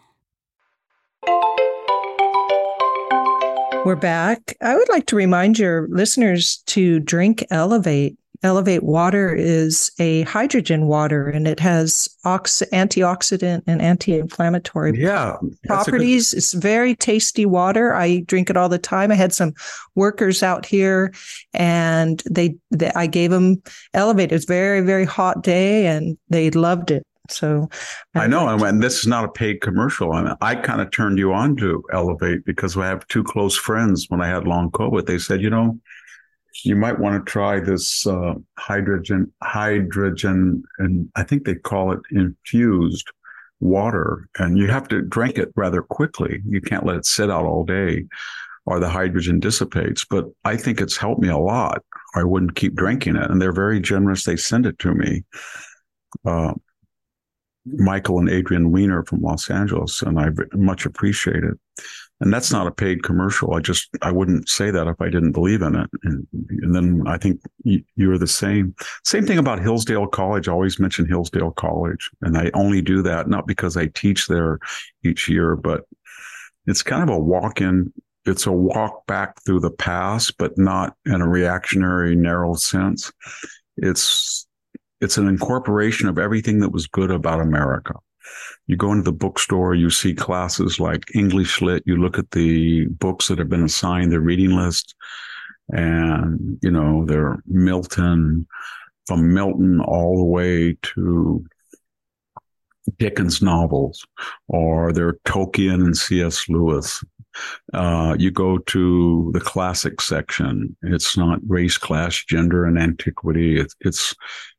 We're back. I would like to remind your listeners to drink Elevate. Elevate Water is a hydrogen water, and it has ox- antioxidant and anti-inflammatory yeah, properties. Good... It's very tasty water. I drink it all the time. I had some workers out here, and they, they I gave them Elevate. It was a very, very hot day, and they loved it. So I, I know, and to- this is not a paid commercial. I mean, I kind of turned you on to Elevate because I have two close friends when I had long COVID. They said, you know, you might want to try this uh, hydrogen, hydrogen, and I think they call it infused water. And you have to drink it rather quickly. You can't let it sit out all day or the hydrogen dissipates. But I think it's helped me a lot. I wouldn't keep drinking it. And they're very generous. They send it to me. Uh, Michael and Adrian Weiner from Los Angeles, and I much appreciate it. And that's not a paid commercial. I just, I wouldn't say that if I didn't believe in it. And, and then I think you're the same. Same thing about Hillsdale College. I always mention Hillsdale College. And I only do that, not because I teach there each year, but it's kind of a walk-in. It's a walk back through the past, but not in a reactionary, narrow sense. It's It's an incorporation of everything that was good about America. You go into the bookstore, you see classes like English Lit. You look at the books that have been assigned, their reading list, and, you know, they're Milton, from Milton all the way to Dickens novels, or they're Tolkien and C S Lewis. Uh, you go to the classic section. It's not race, class, gender, and antiquity. It's, it's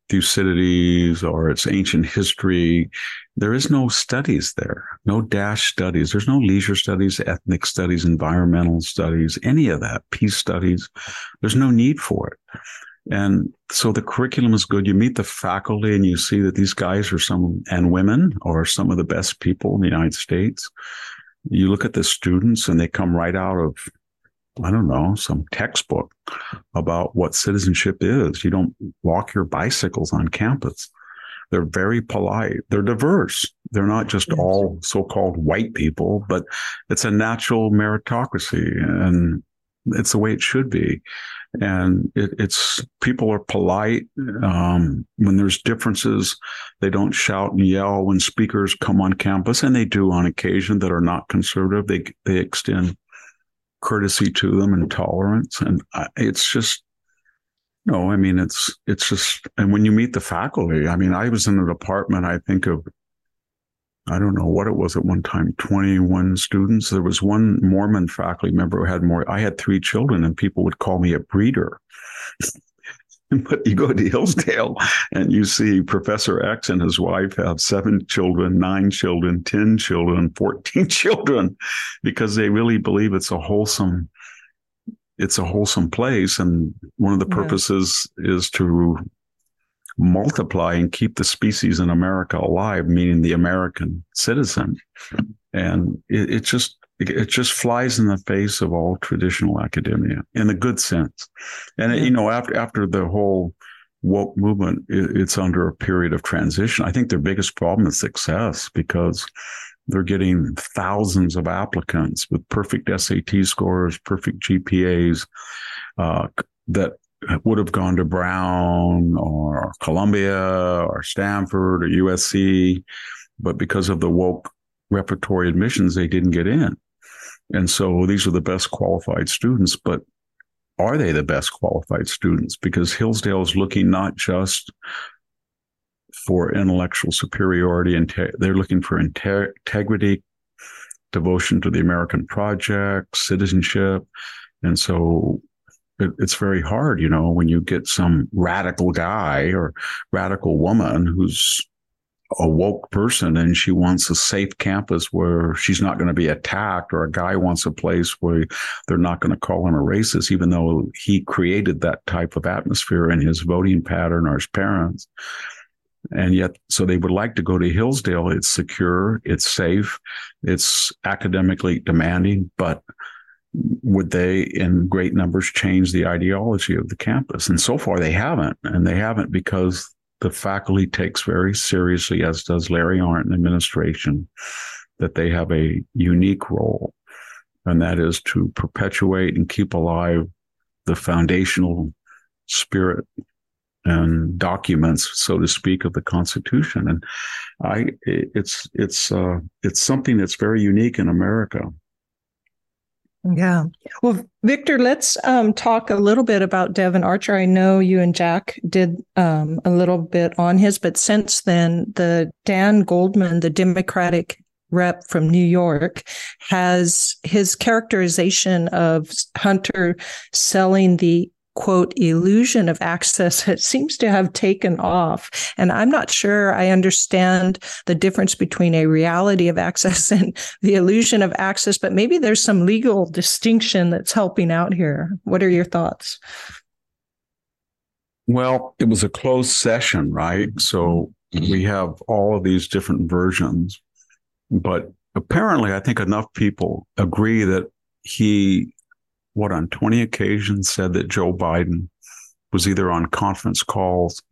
Thucydides, or it's ancient history. There is no studies there, no dash studies. There's no leisure studies, ethnic studies, environmental studies, any of that, peace studies. There's no need for it. And so the curriculum is good. You meet the faculty and you see that these guys are some, and women are some of the best people in the United States. You look at the students and they come right out of, I don't know, some textbook about what citizenship is. You don't walk your bicycles on campus. They're very polite. They're diverse. They're not just yes. all so-called white people, but it's a natural meritocracy, and it's the way it should be. And it, it's people are polite. Um, when there's differences, they don't shout and yell when speakers come on campus, and they do on occasion that are not conservative. They they extend courtesy to them and tolerance. And it's just, no, I mean, it's, it's just, and when you meet the faculty, I mean, I was in a department, I think of, I don't know what it was at one time, twenty-one students. There was one Mormon faculty member who had more, I had three children, and people would call me a breeder. But you go to Hillsdale and you see Professor X and his wife have seven children, nine children, ten children, fourteen children, because they really believe it's a wholesome, it's a wholesome place. And one of the purposes yeah. is to multiply and keep the species in America alive, meaning the American citizen. And it, it just, it just flies in the face of all traditional academia in a good sense. And, yeah. you know, after after the whole woke movement, it, it's under a period of transition. I think their biggest problem is success, because they're getting thousands of applicants with perfect S A T scores, perfect G P As uh, that would have gone to Brown or Columbia or Stanford or U S C. But because of the woke repertory admissions, they didn't get in. And so these are the best qualified students, but are they the best qualified students? Because Hillsdale is looking not just for intellectual superiority, and te- they're looking for inter- integrity, devotion to the American project, citizenship. And so it, it's very hard, you know, when you get some radical guy or radical woman who's a woke person and she wants a safe campus where she's not going to be attacked, or a guy wants a place where they're not going to call him a racist, even though he created that type of atmosphere in his voting pattern or his parents. And yet, so they would like to go to Hillsdale. It's secure, it's safe, it's academically demanding, but would they in great numbers change the ideology of the campus? And so far they haven't, and they haven't because the faculty takes very seriously, as does Larry Arndt administration, that they have a unique role, and that is to perpetuate and keep alive the foundational spirit and documents, so to speak, of the Constitution. And I, it's it's uh, it's something that's very unique in America. Yeah. Well, Victor, let's um, talk a little bit about Devin Archer. I know you and Jack did um, a little bit on his, but since then, the Dan Goldman, the Democratic rep from New York, has his characterization of Hunter selling the, quote, illusion of access. It seems to have taken off. And I'm not sure I understand the difference between a reality of access and the illusion of access, but maybe there's some legal distinction that's helping out here. What are your thoughts? Well, it was a closed session, right? So we have all of these different versions, but apparently I think enough people agree that he what, on twenty occasions said that Joe Biden was either on conference calls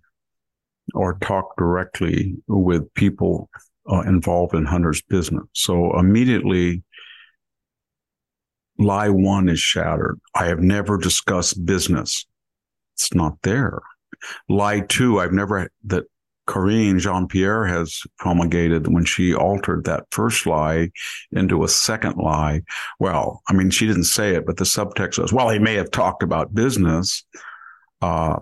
or talked directly with people uh, involved in Hunter's business. So immediately, lie one is shattered. I have never discussed business. It's not there. Lie two, I've never, that Karine Jean-Pierre has promulgated when she altered that first lie into a second lie. Well, I mean, she didn't say it, but the subtext was, well, he may have talked about business, uh,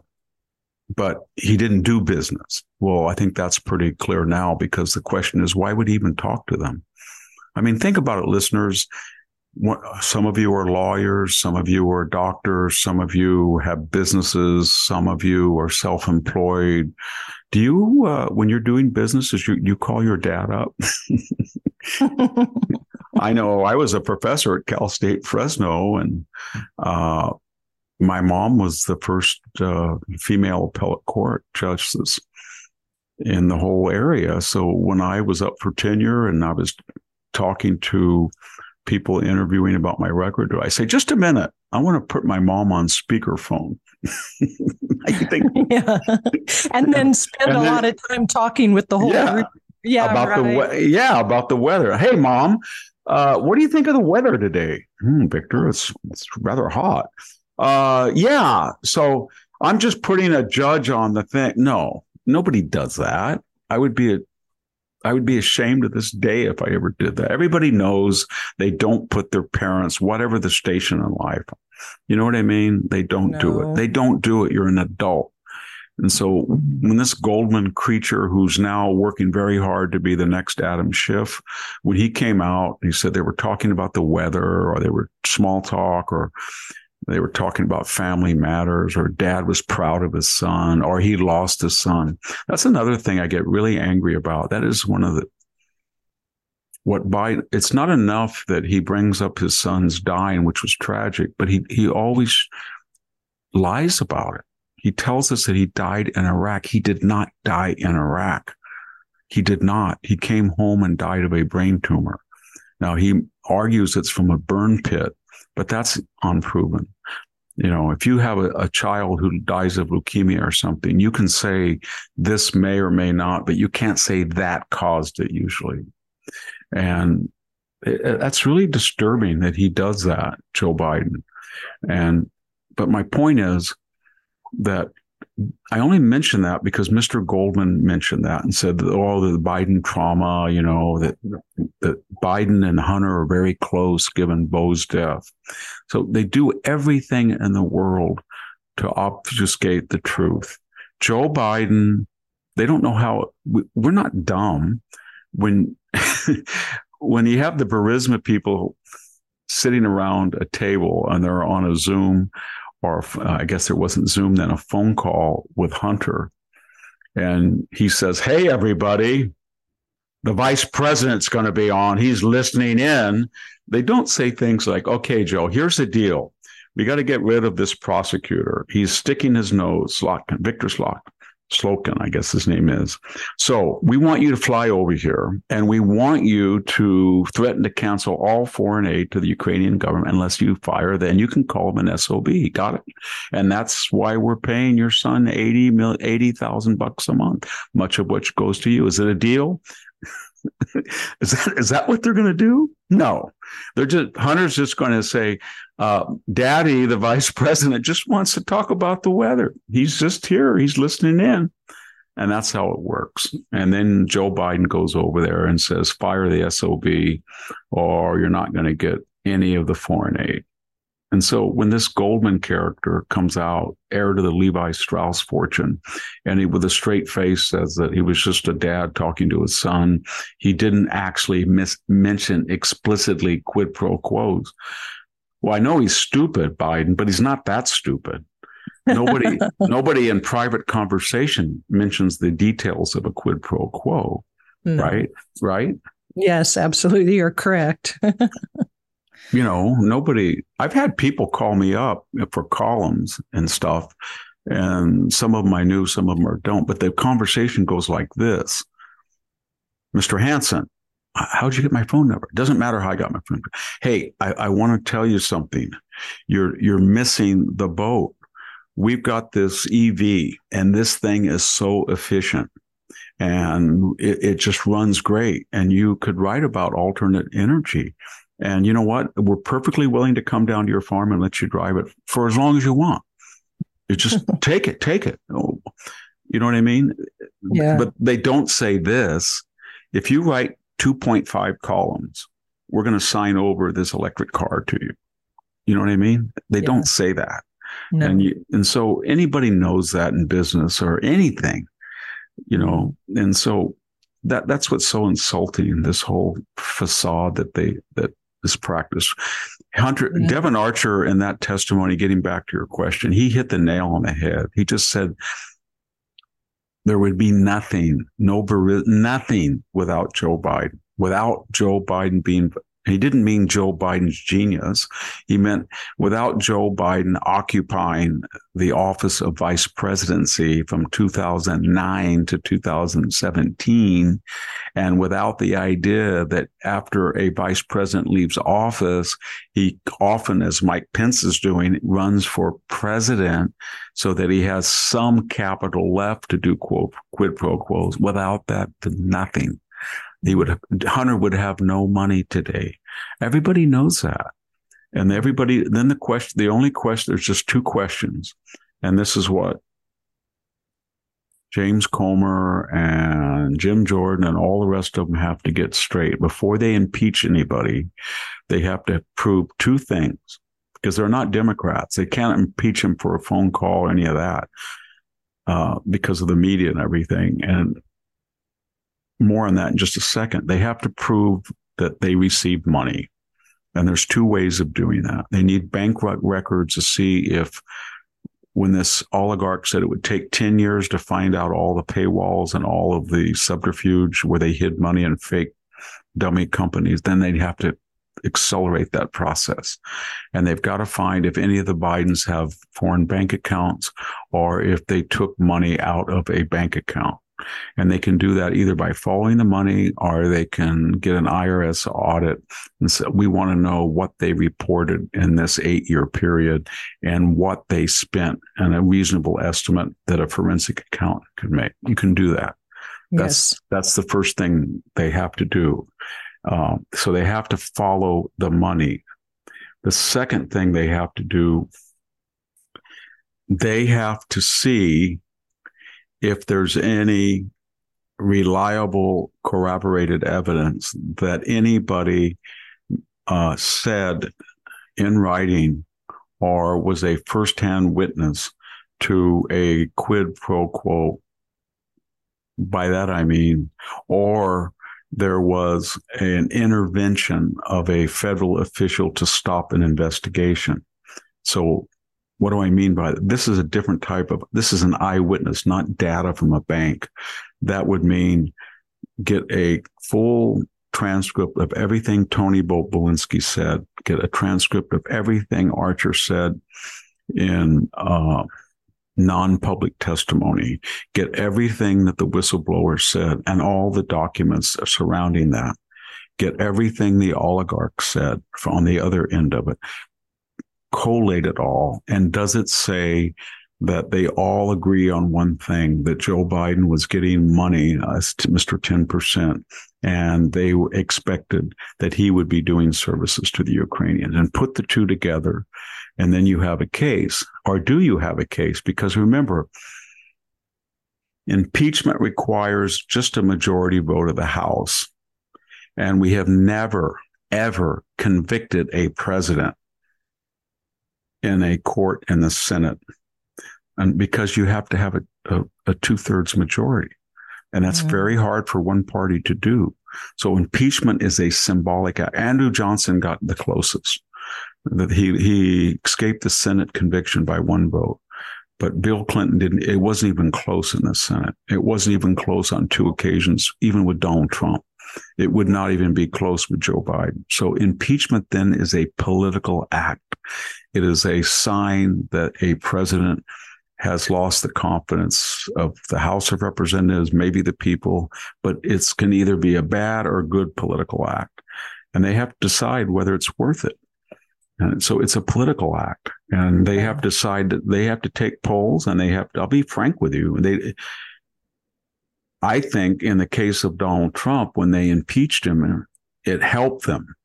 but he didn't do business. Well, I think that's pretty clear now, because the question is, why would he even talk to them? I mean, think about it, listeners. Some of you are lawyers, some of you are doctors, some of you have businesses, some of you are self-employed. Do you, uh, when you're doing businesses, you, you call your dad up? I know I was a professor at Cal State Fresno, and uh, my mom was the first uh, female appellate court judge in the whole area. So when I was up for tenure and I was talking to people interviewing about my record, do I say, just a minute, I want to put my mom on speakerphone? I think, yeah, and then spend and a then, lot of time talking with the whole, yeah, yeah about right. the we- yeah about the weather. Hey, mom, uh, what do you think of the weather today? Hmm, Victor, it's it's rather hot. Uh, yeah, so I'm just putting a judge on the thing. No, nobody does that. I would be a I would be ashamed to this day if I ever did that. Everybody knows they don't put their parents, whatever the station in life. You know what I mean? They don't no. do it. They don't do it. You're an adult. And so when this Goldman creature, who's now working very hard to be the next Adam Schiff, when he came out, he said they were talking about the weather, or they were small talk, or they were talking about family matters, or dad was proud of his son, or he lost his son. That's another thing I get really angry about. That is one of the, what Biden, it's not enough that he brings up his son's dying, which was tragic, but he, he always lies about it. He tells us that he died in Iraq. He did not die in Iraq. He did not. He came home and died of a brain tumor. Now, he argues it's from a burn pit, but that's unproven. You know, if you have a, a child who dies of leukemia or something, you can say this may or may not, but you can't say that caused it usually. And it, it, that's really disturbing that he does that, Joe Biden. And but my point is that I only mention that because Mister Goldman mentioned that and said, oh, the Biden trauma, you know, that, that Biden and Hunter are very close given Bo's death. So they do everything in the world to obfuscate the truth. Joe Biden, they don't know how, we, we're not dumb. When, when you have the Burisma people sitting around a table and they're on a Zoom, or uh, I guess there wasn't Zoom then, a phone call with Hunter. And he says, hey, everybody, the vice president's going to be on. He's listening in. They don't say things like, okay, Joe, here's the deal. We got to get rid of this prosecutor. He's sticking his nose, Slotkin, Victor Slotkin, Slotkin, I guess his name is. So we want you to fly over here, and we want you to threaten to cancel all foreign aid to the Ukrainian government unless you fire. Then you can call them an S O B. Got it? And that's why we're paying your son eighty thousand bucks a month, much of which goes to you. Is it a deal? Is that is that what they're going to do? No, they're just Hunter's just going to say, uh, Daddy, the vice president, just wants to talk about the weather. He's just here. He's listening in. And that's how it works. And then Joe Biden goes over there and says, fire the S O B or you're not going to get any of the foreign aid. And so when this Goldman character comes out, heir to the Levi Strauss fortune, and he with a straight face says that he was just a dad talking to his son, he didn't actually mis- mention explicitly quid pro quos. Well, I know he's stupid, Biden, but he's not that stupid. Nobody, nobody in private conversation mentions the details of a quid pro quo, mm. right? Right? Yes, absolutely. You're correct. You know, nobody, I've had people call me up for columns and stuff, and some of them I knew, some of them I don't, but the conversation goes like this. Mister Hanson, how'd you get my phone number? It doesn't matter how I got my phone number. Hey, I, I want to tell you something. You're you're missing the boat. We've got this E V, and this thing is so efficient. And it, it just runs great. And you could write about alternate energy. And you know what? We're perfectly willing to come down to your farm and let you drive it for as long as you want. You just take it, take it. You know what I mean? Yeah. But they don't say this. If you write two point five columns, we're going to sign over this electric car to you. You know what I mean? They yeah. don't say that. No. And you, and so anybody knows that in business or anything, you know, and so that that's what's so insulting, this whole facade that they that this practice. Hunter, yeah. Devin Archer in that testimony, getting back to your question, he hit the nail on the head. He just said there would be nothing, no nothing without Joe Biden, without Joe Biden being, he didn't mean Joe Biden's genius. He meant without Joe Biden occupying the office of vice presidency from two thousand nine to two thousand seventeen, and without the idea that after a vice president leaves office, he often, as Mike Pence is doing, runs for president so that he has some capital left to do quote, quid pro quos. Without that, nothing. He would have, Hunter would have no money today. Everybody knows that. And everybody, then the question, the only question, there's just two questions. And this is what James Comer and Jim Jordan and all the rest of them have to get straight. Before they impeach anybody, they have to prove two things, because they're not Democrats. They can't impeach him for a phone call or any of that uh, because of the media and everything. And more on that in just a second. They have to prove that they received money. And there's two ways of doing that. They need bank records to see if, when this oligarch said it would take ten years to find out all the paywalls and all of the subterfuge where they hid money in fake dummy companies, then they'd have to accelerate that process. And they've got to find if any of the Bidens have foreign bank accounts or if they took money out of a bank account. And they can do that either by following the money, or they can get an I R S audit. And so we want to know what they reported in this eight-year period and what they spent, and a reasonable estimate that a forensic accountant could make. You can do that. That's yes. that's the first thing they have to do. Uh, so they have to follow the money. The second thing they have to do, they have to see if there's any reliable corroborated evidence that anybody uh, said in writing or was a firsthand witness to a quid pro quo. By that I mean, or there was an intervention of a federal official to stop an investigation. So what do I mean by that? This is a different type of, this is an eyewitness, not data from a bank. That would mean get a full transcript of everything Tony Bobulinski said, get a transcript of everything Archer said in uh, non-public testimony, get everything that the whistleblower said and all the documents surrounding that, get everything the oligarch said on the other end of it. Collate it all. And does it say that they all agree on one thing, that Joe Biden was getting money, uh, Mister ten percent, and they expected that he would be doing services to the Ukrainians. And put the two together, and then you have a case. Or do you have a case? Because remember, impeachment requires just a majority vote of the House. And we have never, ever convicted a president in a court in the Senate. And because you have to have a, a, a two-thirds majority. And that's mm-hmm. very hard for one party to do. So impeachment is a symbolic act. Andrew Johnson got the closest. That he he escaped the Senate conviction by one vote. But Bill Clinton didn't. It wasn't even close in the Senate. It wasn't even close on two occasions, even with Donald Trump. It would not even be close with Joe Biden. So impeachment then is a political act. It is a sign that a president has lost the confidence of the House of Representatives, maybe the people, but it can either be a bad or a good political act. And they have to decide whether it's worth it. And so it's a political act. And they have to decide that they have to take polls and they have to, I'll be frank with you. They, I think in the case of Donald Trump, when they impeached him, it helped them.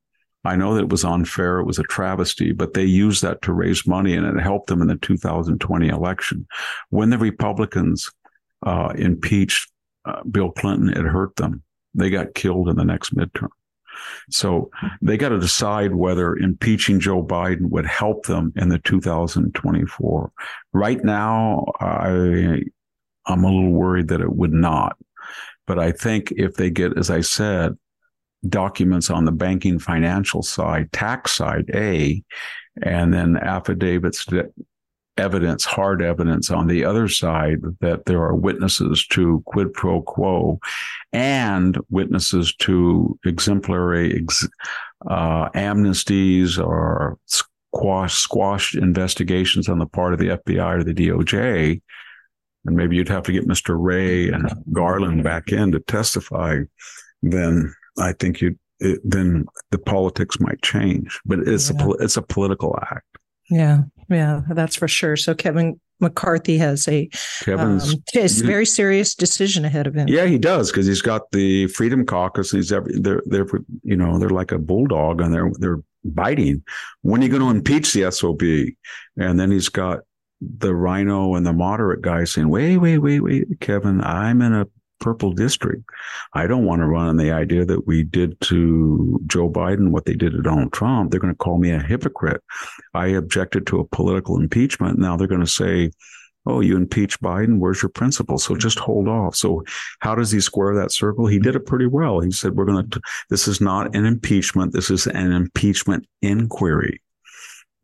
I know that it was unfair, it was a travesty, but they used that to raise money and it helped them in the two thousand twenty election. When the Republicans uh, impeached uh, Bill Clinton, it hurt them. They got killed in the next midterm. So they got to decide whether impeaching Joe Biden would help them in the two thousand twenty-four. Right now, I, I'm a little worried that it would not. But I think if they get, as I said, documents on the banking financial side, tax side, A, and then affidavits, evidence, hard evidence on the other side that there are witnesses to quid pro quo and witnesses to exemplary ex, uh, amnesties or squash, squashed investigations on the part of the F B I or the D O J. And maybe you'd have to get Mister Ray and Garland back in to testify. Then I think you then the politics might change, but it's yeah. a it's a political act. Yeah, yeah, that's for sure. So Kevin McCarthy has a um, very serious decision ahead of him. Yeah, he does, because he's got the Freedom Caucus. He's every, they're they're you know they're like a bulldog and they're they're biting. When are you going to impeach the S O B? And then he's got the rhino and the moderate guy saying, "Wait, wait, wait, wait, Kevin, I'm in a purple district. I don't want to run on the idea that we did to Joe Biden what they did to Donald Trump. They're going to call me a hypocrite. I objected to a political impeachment. Now they're going to say, oh, you impeached Biden. Where's your principle? So just hold off." So how does he square that circle? He did it pretty well. He said, we're going to, this is not an impeachment. This is an impeachment inquiry.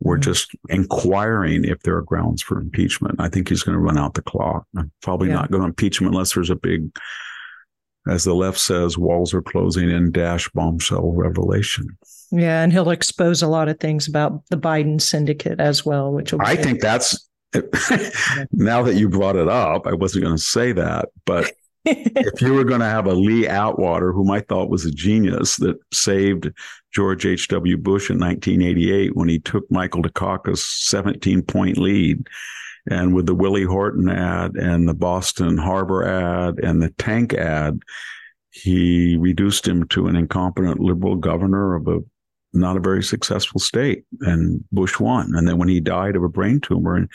We're just inquiring if there are grounds for impeachment. I think he's going to run out the clock. I'm probably yeah. not going to impeach him unless there's a big, as the left says, walls are closing in, dash bombshell revelation. Yeah, and he'll expose a lot of things about the Biden syndicate as well, which will I be- think that's, now that you brought it up, I wasn't going to say that, but if you were going to have a Lee Atwater, whom I thought was a genius that saved George H W. Bush in nineteen eighty-eight when he took Michael Dukakis' seventeen-point lead, and with the Willie Horton ad and the Boston Harbor ad and the tank ad, he reduced him to an incompetent liberal governor of a not a very successful state, and Bush won. And then when he died of a brain tumor and,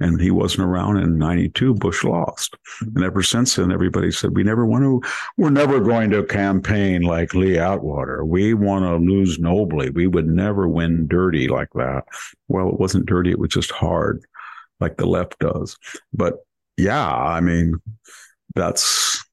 and he wasn't around in ninety-two, Bush lost. And ever since then, everybody said, we never want to, we're never going to campaign like Lee Atwater. We want to lose nobly. We would never win dirty like that. Well, it wasn't dirty. It was just hard, like the left does. But yeah, I mean, that's,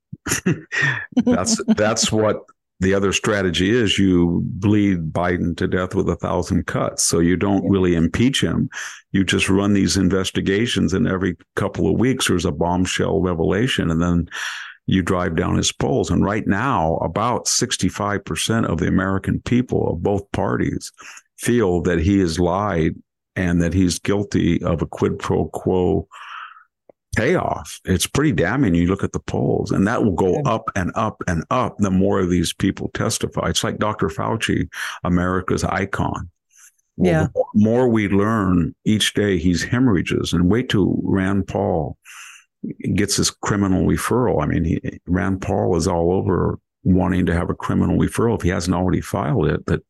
that's, that's what, the other strategy is. You bleed Biden to death with a thousand cuts. So you don't really impeach him. You just run these investigations, and every couple of weeks there's a bombshell revelation, and then you drive down his polls. And right now, about sixty-five percent of the American people of both parties feel that he has lied and that he's guilty of a quid pro quo payoff. It's pretty damning. You look at the polls, and that will go up and up and up the more of these people testify. It's like Doctor Fauci, America's icon. Yeah. The more we learn each day, he's hemorrhages. And wait till Rand Paul gets his criminal referral. I mean, he, Rand Paul is all over wanting to have a criminal referral if he hasn't already filed it. That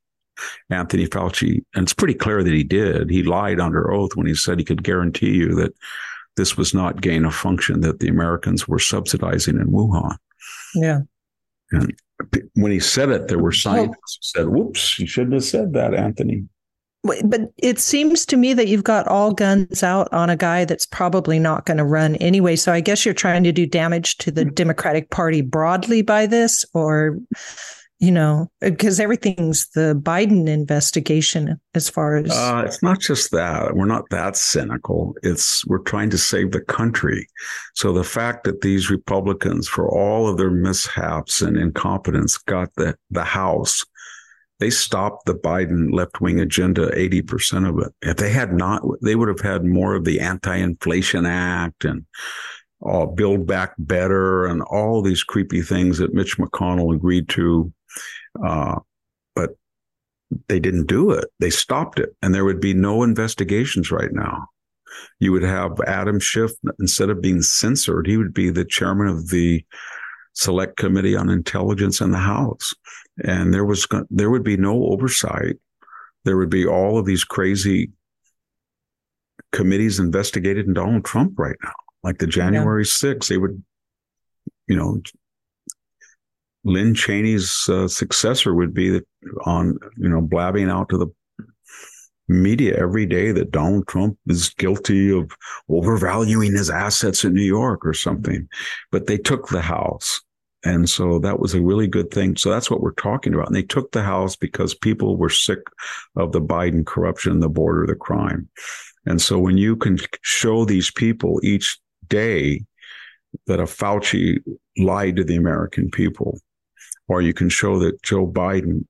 Anthony Fauci, and it's pretty clear that he did. He lied under oath when he said he could guarantee you that this was not gain of function that the Americans were subsidizing in Wuhan. Yeah. And when he said it, there were scientists who said, whoops, you shouldn't have said that, Anthony. But it seems to me that you've got all guns out on a guy that's probably not going to run anyway. So I guess you're trying to do damage to the Democratic Party broadly by this, or, you know, because everything's the Biden investigation as far as. Uh, it's not just that. We're not that cynical. It's we're trying to save the country. So the fact that these Republicans, for all of their mishaps and incompetence, got the, the House. They stopped the Biden left-wing agenda, eighty percent of it. If they had not, they would have had more of the Anti-Inflation Act and uh, Build Back Better and all these creepy things that Mitch McConnell agreed to. Uh, but they didn't do it. They stopped it. And there would be no investigations right now. You would have Adam Schiff, instead of being censored, he would be the chairman of the Select Committee on Intelligence in the House. And there was there would be no oversight. There would be all of these crazy committees investigated in Donald Trump right now, like the January sixth. They would, you know, Lynn Cheney's uh, successor would be on, you know, blabbing out to the media every day that Donald Trump is guilty of overvaluing his assets in New York or something. But they took the House. And so that was a really good thing. So that's what we're talking about. And they took the House because people were sick of the Biden corruption, the border, the crime. And so when you can show these people each day that a Fauci lied to the American people, or you can show that Joe Biden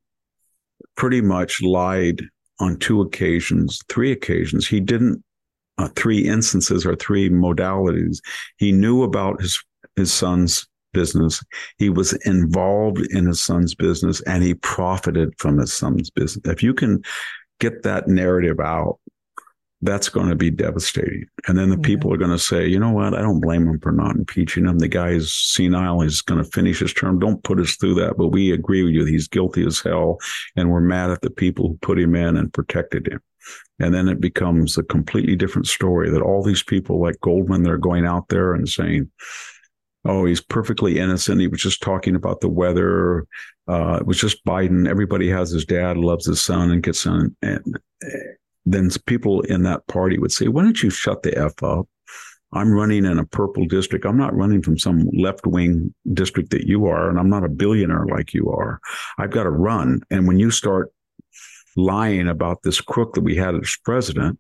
pretty much lied on two occasions, three occasions. He didn't, uh, three instances or three modalities. He knew about his, his son's business. He was involved in his son's business, and he profited from his son's business. If you can get that narrative out, that's going to be devastating. And then the yeah. people are going to say, you know what? I don't blame him for not impeaching him. The guy is senile. He's going to finish his term. Don't put us through that. But we agree with you. He's guilty as hell. And we're mad at the people who put him in and protected him. And then it becomes a completely different story that all these people like Goldman, they're going out there and saying, oh, he's perfectly innocent. He was just talking about the weather. Uh, it was just Biden. Everybody has his dad, loves his son, and gets on. And then people in that party would say, why don't you shut the F up? I'm running in a purple district. I'm not running from some left-wing district that you are, and I'm not a billionaire like you are. I've got to run. And when you start lying about this crook that we had as president,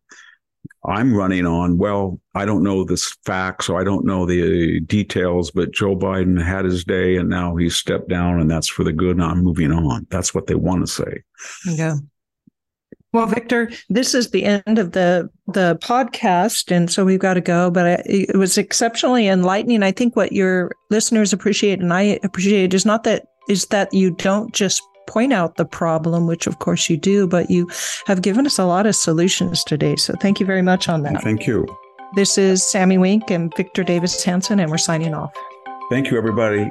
I'm running on, well, I don't know the facts or I don't know the details, but Joe Biden had his day and now he's stepped down and that's for the good and I'm moving on. That's what they want to say. Yeah. Well, Victor, this is the end of the the podcast, and so we've got to go. But I, it was exceptionally enlightening. I think what your listeners appreciate and I appreciate is not that is that you don't just point out the problem, which of course you do, but you have given us a lot of solutions today. So thank you very much on that. Thank you. This is Sammy Wink and Victor Davis Hanson, and we're signing off. Thank you, everybody.